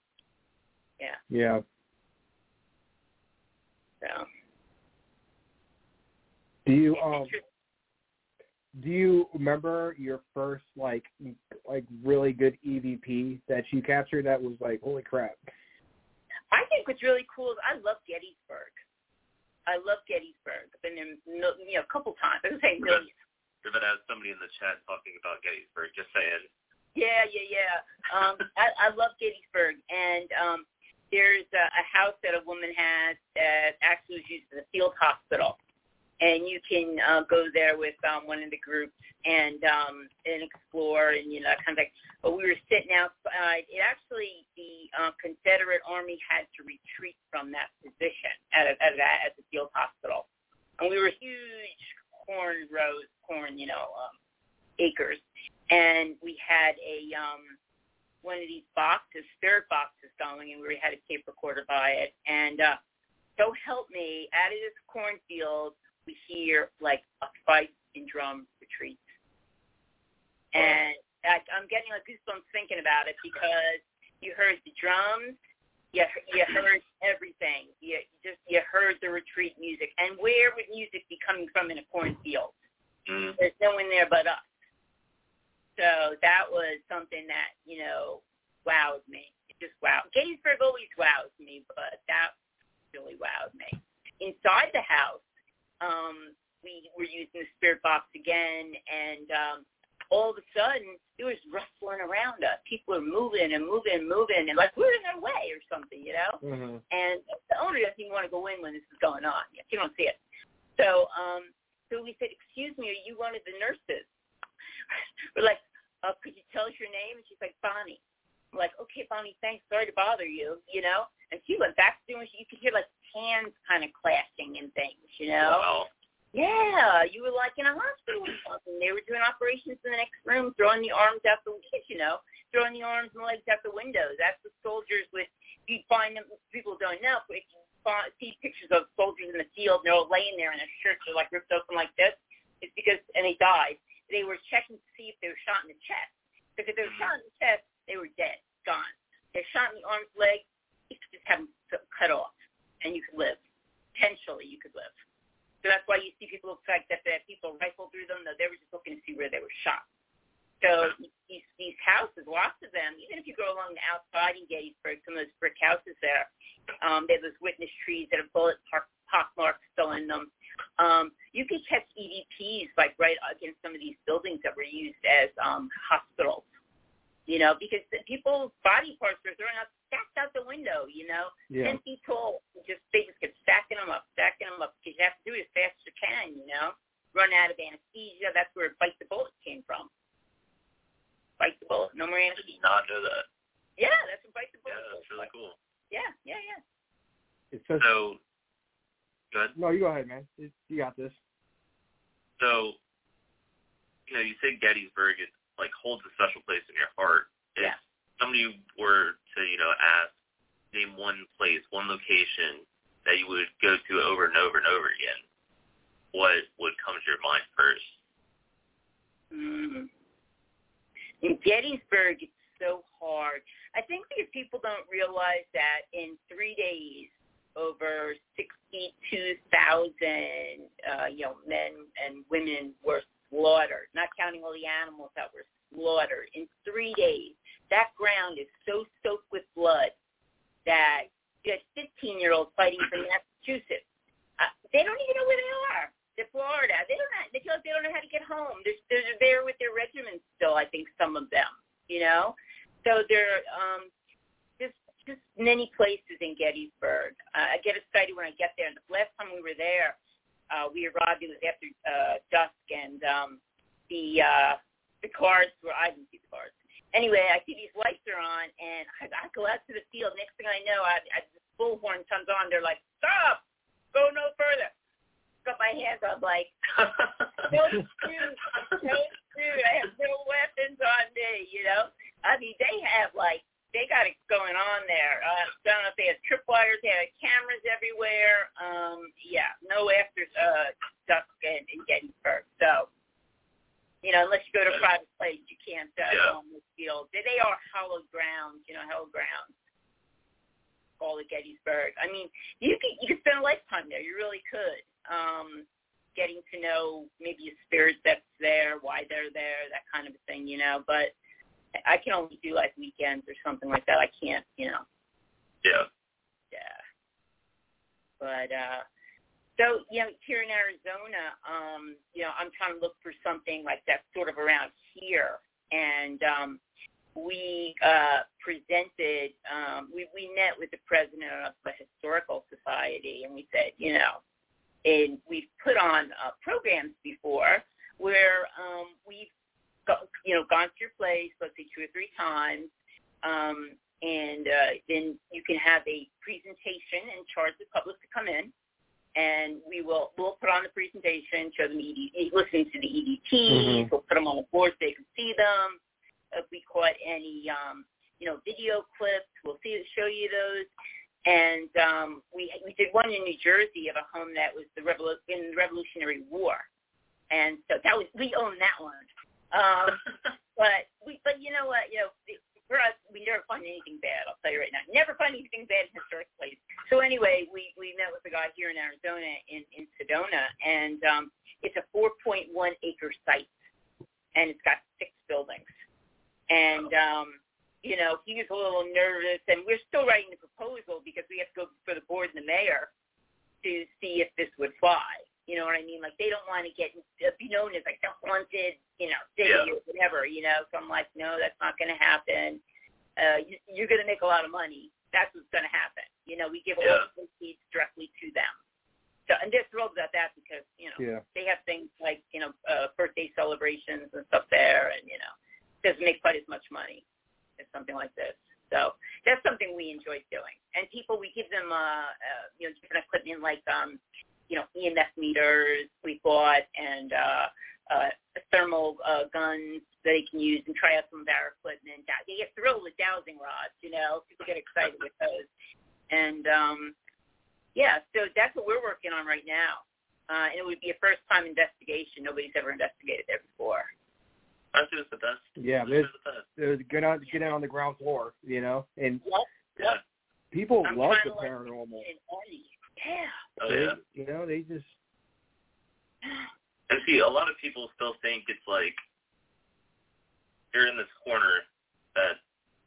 Yeah. Yeah. So. Do you, um... Do you remember your first, like, like really good E V P that you captured that was like, holy crap? I think what's really cool is I love Gettysburg. I love Gettysburg. I've been there, you know, a couple times. I was saying millions. If it has somebody in the chat talking about Gettysburg, just saying. Yeah, yeah, yeah. Um, I, I love Gettysburg. And um, there's a, a house that a woman has that actually was used as a field hospital. And you can uh, go there with um, one of the groups and um, and explore and, you know, that kind of thing. But we were sitting outside. It actually, the uh, Confederate Army had to retreat from that position at a, at, a, at the field hospital. And we were huge corn rows, corn, you know, um, acres. And we had a um, one of these boxes, spirit boxes going, and we had a tape recorder by it. And uh, so help me, out of this cornfield, we hear like a fight and drum retreat. And I, I'm getting like goosebumps thinking about it, because you heard the drums, you, you heard everything. You just you heard the retreat music. And where would music be coming from in a cornfield? Mm. There's no one there but us. So that was something that, you know, wowed me. It just wowed. Gettysburg always wows me, but that really wowed me. Inside the house, um, we were using the spirit box again, and um, all of a sudden, there was rustling around us. People were moving and moving and moving, and like, we're in their way or something, you know? Mm-hmm. And the owner doesn't even want to go in when this is going on. You don't see it. So, um, so we said, excuse me, are you one of the nurses? We're like, Uh, could you tell us your name? And she's like, Bonnie. I'm like, okay, Bonnie, thanks. Sorry to bother you, you know? And she went back to doing, you could hear, like, hands kind of clashing and things, you know? Wow. Yeah, you were, like, in a hospital or something. They were doing operations in the next room, throwing the arms out the windows, you know? Throwing the arms and legs out the windows. That's the soldiers with, you find them, people don't know, but if you find, see pictures of soldiers in the field, and they're all laying there in their shirts, they're, like, ripped open like this. It's because, and they died. They were checking to see if they were shot in the chest. Because if they were shot in the chest, they were dead, gone. If they were shot in the arms, legs, you could just have them cut off, and you could live. Potentially, you could live. So that's why you see people look like that. That people rifle through them, though they were just looking to see where they were shot. So these, these houses, lots of them, even if you go along the outside in Gettysburg, some of those brick houses there, um, they have those witness trees that have bullet pock marks still in them. Um, you can catch E V Ps, like, right against some of these buildings that were used as um, hospitals, you know, because the people's body parts are thrown out, stacked out the window, you know, yeah. ten feet tall. Just, they just get stacking them up, stacking them up, because you have to do it as fast as you can, you know, run out of anesthesia. That's where Bite the Bullet came from. Bite the Bullet, no more anesthesia. I did not know that. Yeah, that's what Bite the Bullet. Yeah, that's really like. Cool. Yeah, yeah, yeah. It's so... so- Good. No, you go ahead, man. You got this. So, you know, you say Gettysburg, it, like, holds a special place in your heart. If yeah. somebody were to, you know, ask, name one place, one location that you would go to over and over and over again, what would come to your mind first? Mm. In Gettysburg, it's so hard. I think because people don't realize that in three days, over sixty-two thousand, uh, you know, men and women were slaughtered, not counting all the animals that were slaughtered in three days. That ground is so soaked with blood that you have fifteen-year-olds fighting for Massachusetts. Uh, they don't even know where they are. They're Florida. They don't know. They feel like they don't know how to get home. They're, they're there with their regiments still, I think, some of them, you know? So they're um, just... just many places in Gettysburg. Uh, I get excited when I get there. And the last time we were there, uh, we arrived, it was after uh, dusk, and um, the uh, the cars were, I didn't see the cars. Anyway, I see these lights are on, and I, I go out to the field. Next thing I know, I, I, the bullhorn comes on. They're like, stop! Go no further! Got my hands up like, no shoot, no shoot. I have no weapons on me, you know? I mean, they have, like, they got it going on there. Uh, I don't know if they had tripwires. They had cameras everywhere. Um, yeah, no after uh, dusk in, in Gettysburg. So, you know, unless you go to a private place, you can't uh, yeah. go on this field. They, they are hollow grounds, you know, hollow grounds, all of Gettysburg. I mean, you could, you could spend a lifetime there. You really could. Um, getting to know maybe a spirit that's there, why they're there, that kind of a thing, you know. But I can only do, like, weekends or something like that. I can't, you know. Yeah. Yeah. But, uh, so, you know, here in Arizona, um, you know, I'm trying to look for something like that sort of around here. And um, we uh, presented, um, we, we met with the president of the Historical Society, and we said, you know, and we've put on uh, programs before where um, we've, you know, gone to your place, let's say two or three times, um, and uh, then you can have a presentation and charge the public to come in, and we will we'll put on the presentation, show them E D T, listen to the E D Ts, mm-hmm. we'll put them on the board so they can see them. If we caught any, um, you know, video clips, we'll see show you those. And um, we we did one in New Jersey of a home that was the revolu- in the Revolutionary War, and so that was we own that one. Um, but we, but you know what, you know, for us, we never find anything bad. I'll tell you right now, never find anything bad in historic places. So anyway, we, we met with a guy here in Arizona in, in Sedona, and um, it's a four point one acre site, and it's got six buildings. And, um, you know, he was a little nervous, and we're still writing the proposal because we have to go for the board and the mayor to see if this would fly. You know what I mean? Like, they don't want to get be known as, like, the haunted, you know, city yeah. or whatever, you know. So I'm like, no, that's not going to happen. Uh, you, you're going to make a lot of money. That's what's going to happen. You know, we give yeah. all the proceeds directly to them. So, and they're thrilled about that because, you know, yeah. they have things like, you know, uh, birthday celebrations and stuff there. And, you know, it doesn't make quite as much money as something like this. So that's something we enjoy doing. And people, we give them, uh, uh, you know, different equipment like um, – you know, E M F meters we bought and uh, uh, thermal uh, guns that they can use and try out some of our equipment. They get thrilled with dowsing rods, you know. People get excited with those. And, um, yeah, so that's what we're working on right now. Uh, and it would be a first-time investigation. Nobody's ever investigated there before. That's just the best. Yeah, there's, there's get, out, get out on the ground floor, you know. And yep, yep. people I'm love the paranormal. Yeah. Oh, they, yeah. You know, they just... And see, a lot of people still think it's like, you're in this corner that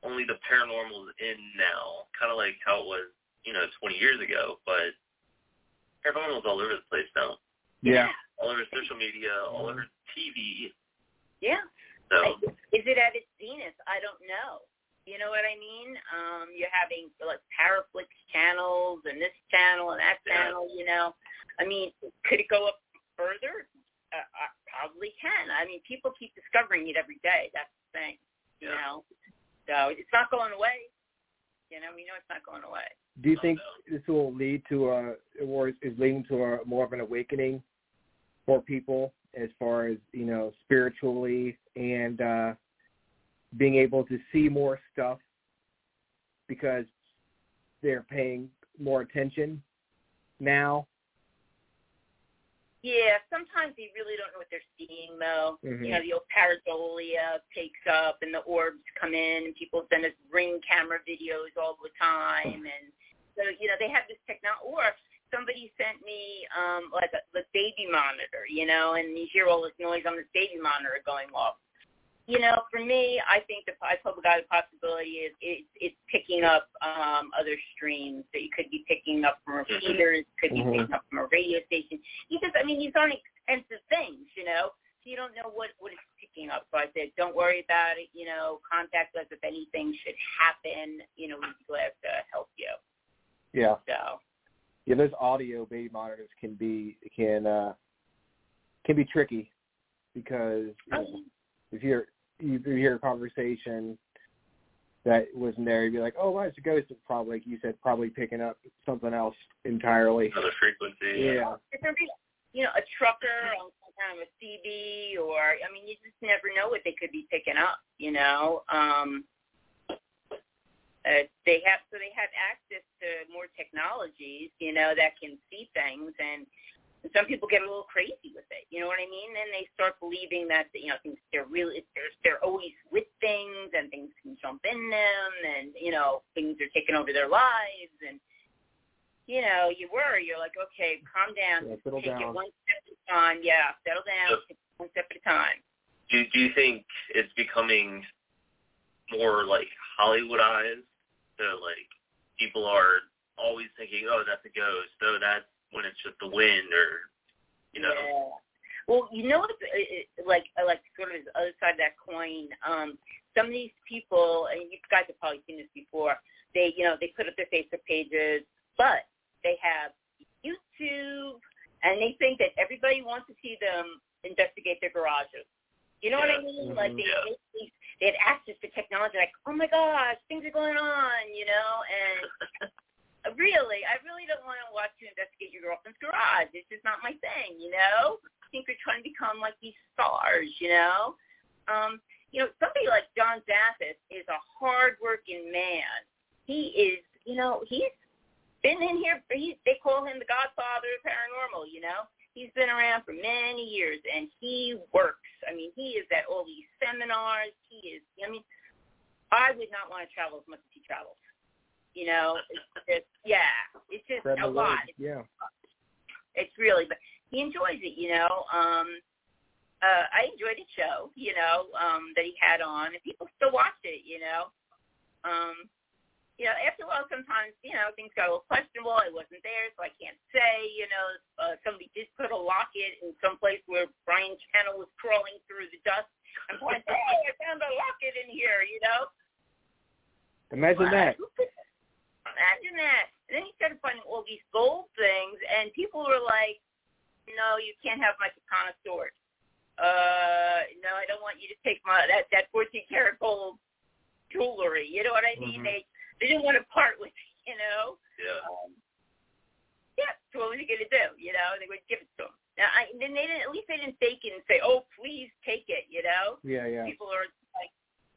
only the paranormal is in now, kind of like how it was, you know, twenty years ago, but paranormal's all over the place now. Yeah. All over social media, all over T V. Yeah. So is it at its zenith? I don't know. You know what I mean? Um, you're having, like, Paraflix channels and this channel and that channel, you know. I mean, could it go up further? Uh, I probably can. I mean, people keep discovering it every day. That's the thing, you yeah. know. So it's not going away. You know, we know it's not going away. Do you think know. this will lead to a – or is leading to a more of an awakening for people as far as, you know, spiritually and uh, – being able to see more stuff because they're paying more attention now? Yeah, sometimes they really don't know what they're seeing, though. Mm-hmm. You know, the old pareidolia takes up and the orbs come in, and people send us ring camera videos all the time. And so, you know, they have this technology. Or somebody sent me, um, like, a, the baby monitor, you know, and you hear all this noise on this baby monitor going off. You know, for me, I think the public eye possibility is it, it's picking up um, other streams that you could be picking up from repeaters, could be mm-hmm. picking up from a radio station. Because, I mean, these aren't expensive things, you know, so you don't know what, what it's picking up. So I said, don't worry about it, you know, contact us if anything should happen. You know, we'd be glad to help you. Yeah. So. Yeah, those audio baby monitors can be, can, uh, can be tricky because, you um, know, if you're, you hear a conversation that wasn't there, you'd be like, oh, well, it's a ghost. It's probably, like you said, probably picking up something else entirely. Another frequency. Yeah. If there'd be, you know, a trucker on some kind of a C B or, I mean, you just never know what they could be picking up, you know. Um, uh, they have, so they have access to more technologies, you know, that can see things, and some people get a little crazy with it, you know what I mean? Then they start believing that, you know, things they're really they're, they're always with things, and things can jump in them, and, you know, things are taking over their lives, and, you know, you worry. You're like, okay, calm down, yeah, settle take down. it one step at a time. Yeah, settle down, so, take it one step at a time. Do Do you think it's becoming more like Hollywoodized? So like people are always thinking, oh, that's a ghost. Oh, that's when it's just the wind, or, you know. Yeah. Well, you know, it, it, like, like sort of the other side of that coin, um, some of these people, and you guys have probably seen this before, they, you know, they put up their Facebook pages, but they have YouTube, and they think that everybody wants to see them investigate their garages. You know yeah. what I mean? Mm-hmm. Like, they, yeah. they, they had access to technology, like, oh, my gosh, things are going on, you know, and... Really, I really don't want to watch you investigate your girlfriend's garage. It's just not my thing, you know? I think you're trying to become like these stars, you know? Um, you know, somebody like John Zaffis is a hard-working man. He is, you know, he's been in here. He's, they call him the Godfather of Paranormal, you know? He's been around for many years, and he works. I mean, he is at all these seminars. He is, I mean, I would not want to travel as much as he travels. You know, it's just, yeah, it's just Grab a lot. It's, yeah. It's really, but he enjoys it, you know. Um, uh, I enjoyed his show, you know, um, that he had on, and people still watch it, you know. Um, you know, after a while, sometimes, you know, things got a little questionable. I wasn't there, so I can't say, you know, uh, somebody did put a locket in some place where Brian Channel was crawling through the dust and going, hey, I found a locket in here, you know. Imagine that. Imagine that. And then he started finding all these gold things, and people were like, no, you can't have my Katana sword. Uh, no, I don't want you to take my that, that fourteen karat gold jewelry. You know what I mean? Mm-hmm. They they didn't want to part with it, you know? Yeah. Um, yeah, so what was he going to do? You know, they would give it to him. Now, I, then they didn't, at least they didn't fake it and say, oh, please take it, you know? Yeah, yeah. People are like,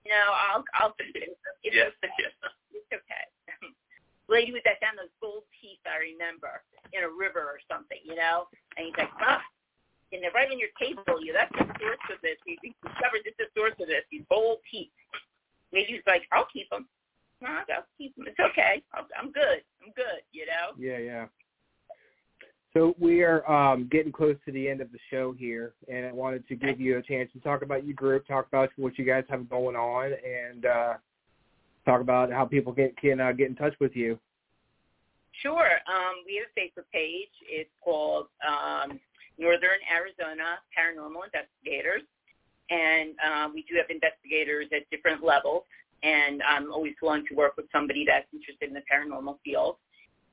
no, I'll, I'll do it. It's, yeah, okay. Yeah. It's okay. Lady with that found those gold teeth, I remember, in a river or something, you know? And he's like, ah, and they're right on your table. You, that's the source of this. He discovered this is the source of this, these gold teeth. Lady's like, I'll keep them. No, I'll keep them. It's okay. I'll, I'm good. I'm good, you know? Yeah, yeah. So we are um, getting close to the end of the show here, and I wanted to give you a chance to talk about your group, talk about what you guys have going on, and uh talk about how people can, can uh, get in touch with you. Sure. Um, we have a Facebook page. It's called um, Northern Arizona Paranormal Investigators. And uh, we do have investigators at different levels. And I'm always willing to work with somebody that's interested in the paranormal field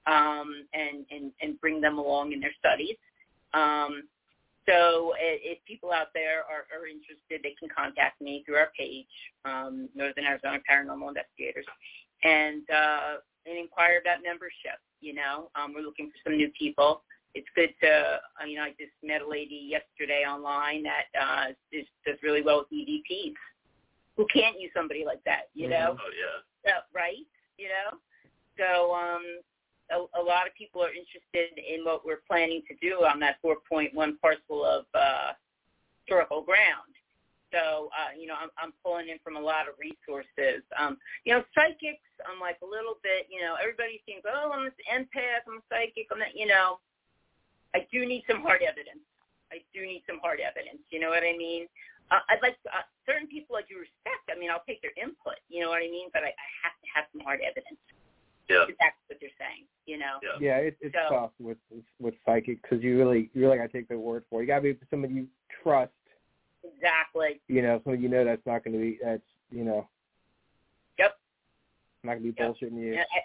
um, and, and, and bring them along in their studies. Um, so if people out there are, are interested, they can contact me through our page, um, Northern Arizona Paranormal Investigators, and, uh, and inquire about membership. You know, um, we're looking for some new people. It's good to, I mean, I just met a lady yesterday online that uh, just does really well with E D Ps. Who can't use somebody like that, you know? Oh, yeah. Uh, right? You know? So, um... A, a lot of people are interested in what we're planning to do on that four point one parcel of uh, historical ground. So, uh, you know, I'm, I'm pulling in from a lot of resources. Um, you know, psychics, I'm like a little bit, you know, everybody thinks, oh, I'm an empath, I'm a psychic, I'm not, you know. I do need some hard evidence. I do need some hard evidence, you know what I mean? Uh, I'd like to, uh, certain people I do respect, I mean, I'll take their input, you know what I mean? But I, I have to have some hard evidence. Yeah. If that's what you're saying, you know. Yeah, yeah it, it's so tough with with psychic because you really you really got to take their word for it. You got to be somebody you trust. Exactly. You know, somebody you know that's not going to be that's you know. Yep. Not going to be yep. bullshitting you. Yeah I,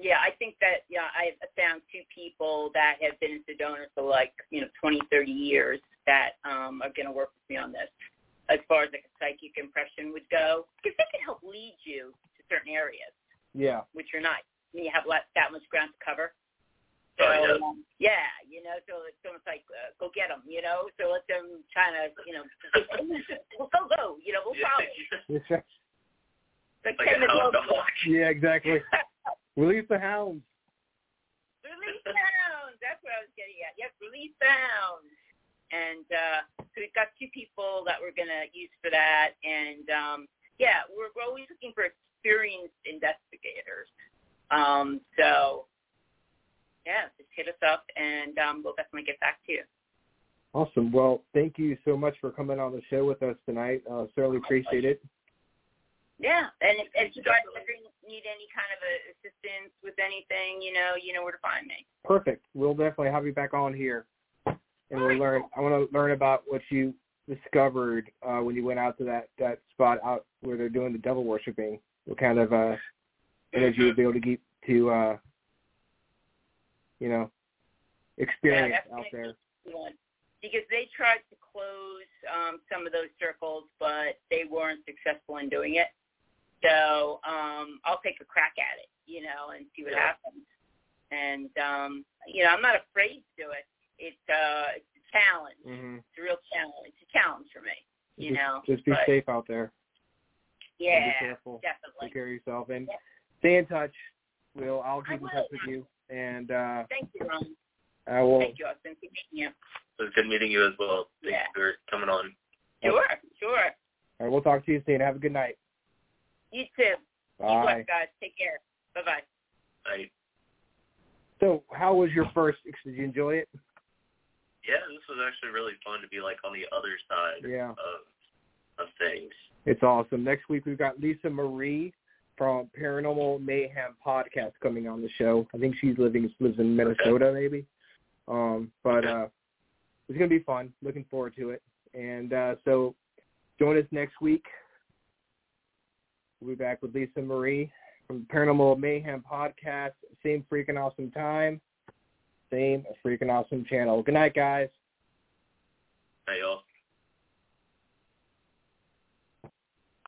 yeah, I think that yeah, I found two people that have been in Sedona for like you know twenty, thirty years that um, are going to work with me on this as far as like a psychic impression would go because they can help lead you to certain areas. Yeah. Which you're not. I mean, you have less, that much ground to cover. So, oh, yeah. Um, yeah, you know, so it's almost like, uh, go get them, you know? So let them try to, you know, we'll go, go, you know, we'll follow. Yeah. Like like yeah, exactly. Release the hounds. Release the hounds. That's what I was getting at. Yes, release the hounds. And uh, so we've got two people that we're going to use for that. And, um, yeah, we're, we're always looking for experienced investigators. Um, so, yeah, just hit us up, and um, we'll definitely get back to you. Awesome. Well, thank you so much for coming on the show with us tonight. Uh, certainly appreciate it. Yeah, and if, if you guys ever need any kind of a assistance with anything, you know, you know where to find me. Perfect. We'll definitely have you back on here, and we'll right. learn. I want to learn about what you discovered uh, when you went out to that, that spot out where they're doing the devil worshiping. What kind of uh, energy you'll be able to get to, uh, you know, experience yeah, out there? Because they tried to close um, some of those circles, but they weren't successful in doing it. So um, I'll take a crack at it, you know, and see what yeah. happens. And, um, you know, I'm not afraid to do it. It's, uh, it's a challenge. Mm-hmm. It's a real challenge. It's a challenge for me, you just, know. Just be but, safe out there. Yeah, be careful. Definitely. Take care of yourself and yep. stay in touch. We'll I'll keep in touch with you. And uh, thank you, Ron. I will. Thank you, Austin. Good meeting you. It was good meeting you as well. Thanks yeah. for coming on. Sure, sure. All right, we'll talk to you soon. Have a good night. You too. Bye. Keep well, guys. Take care. Bye-bye. Bye. So how was your first, did you enjoy it? Yeah, this was actually really fun to be, like, on the other side yeah. of, of things. It's awesome. Next week we've got Lisa Marie from Paranormal Mayhem Podcast coming on the show. I think she's living lives in Minnesota, okay. maybe. Um, but okay. uh, it's going to be fun. Looking forward to it. And uh, so join us next week. We'll be back with Lisa Marie from Paranormal Mayhem Podcast. Same freaking awesome time. Same freaking awesome channel. Good night, guys. Hey, y'all.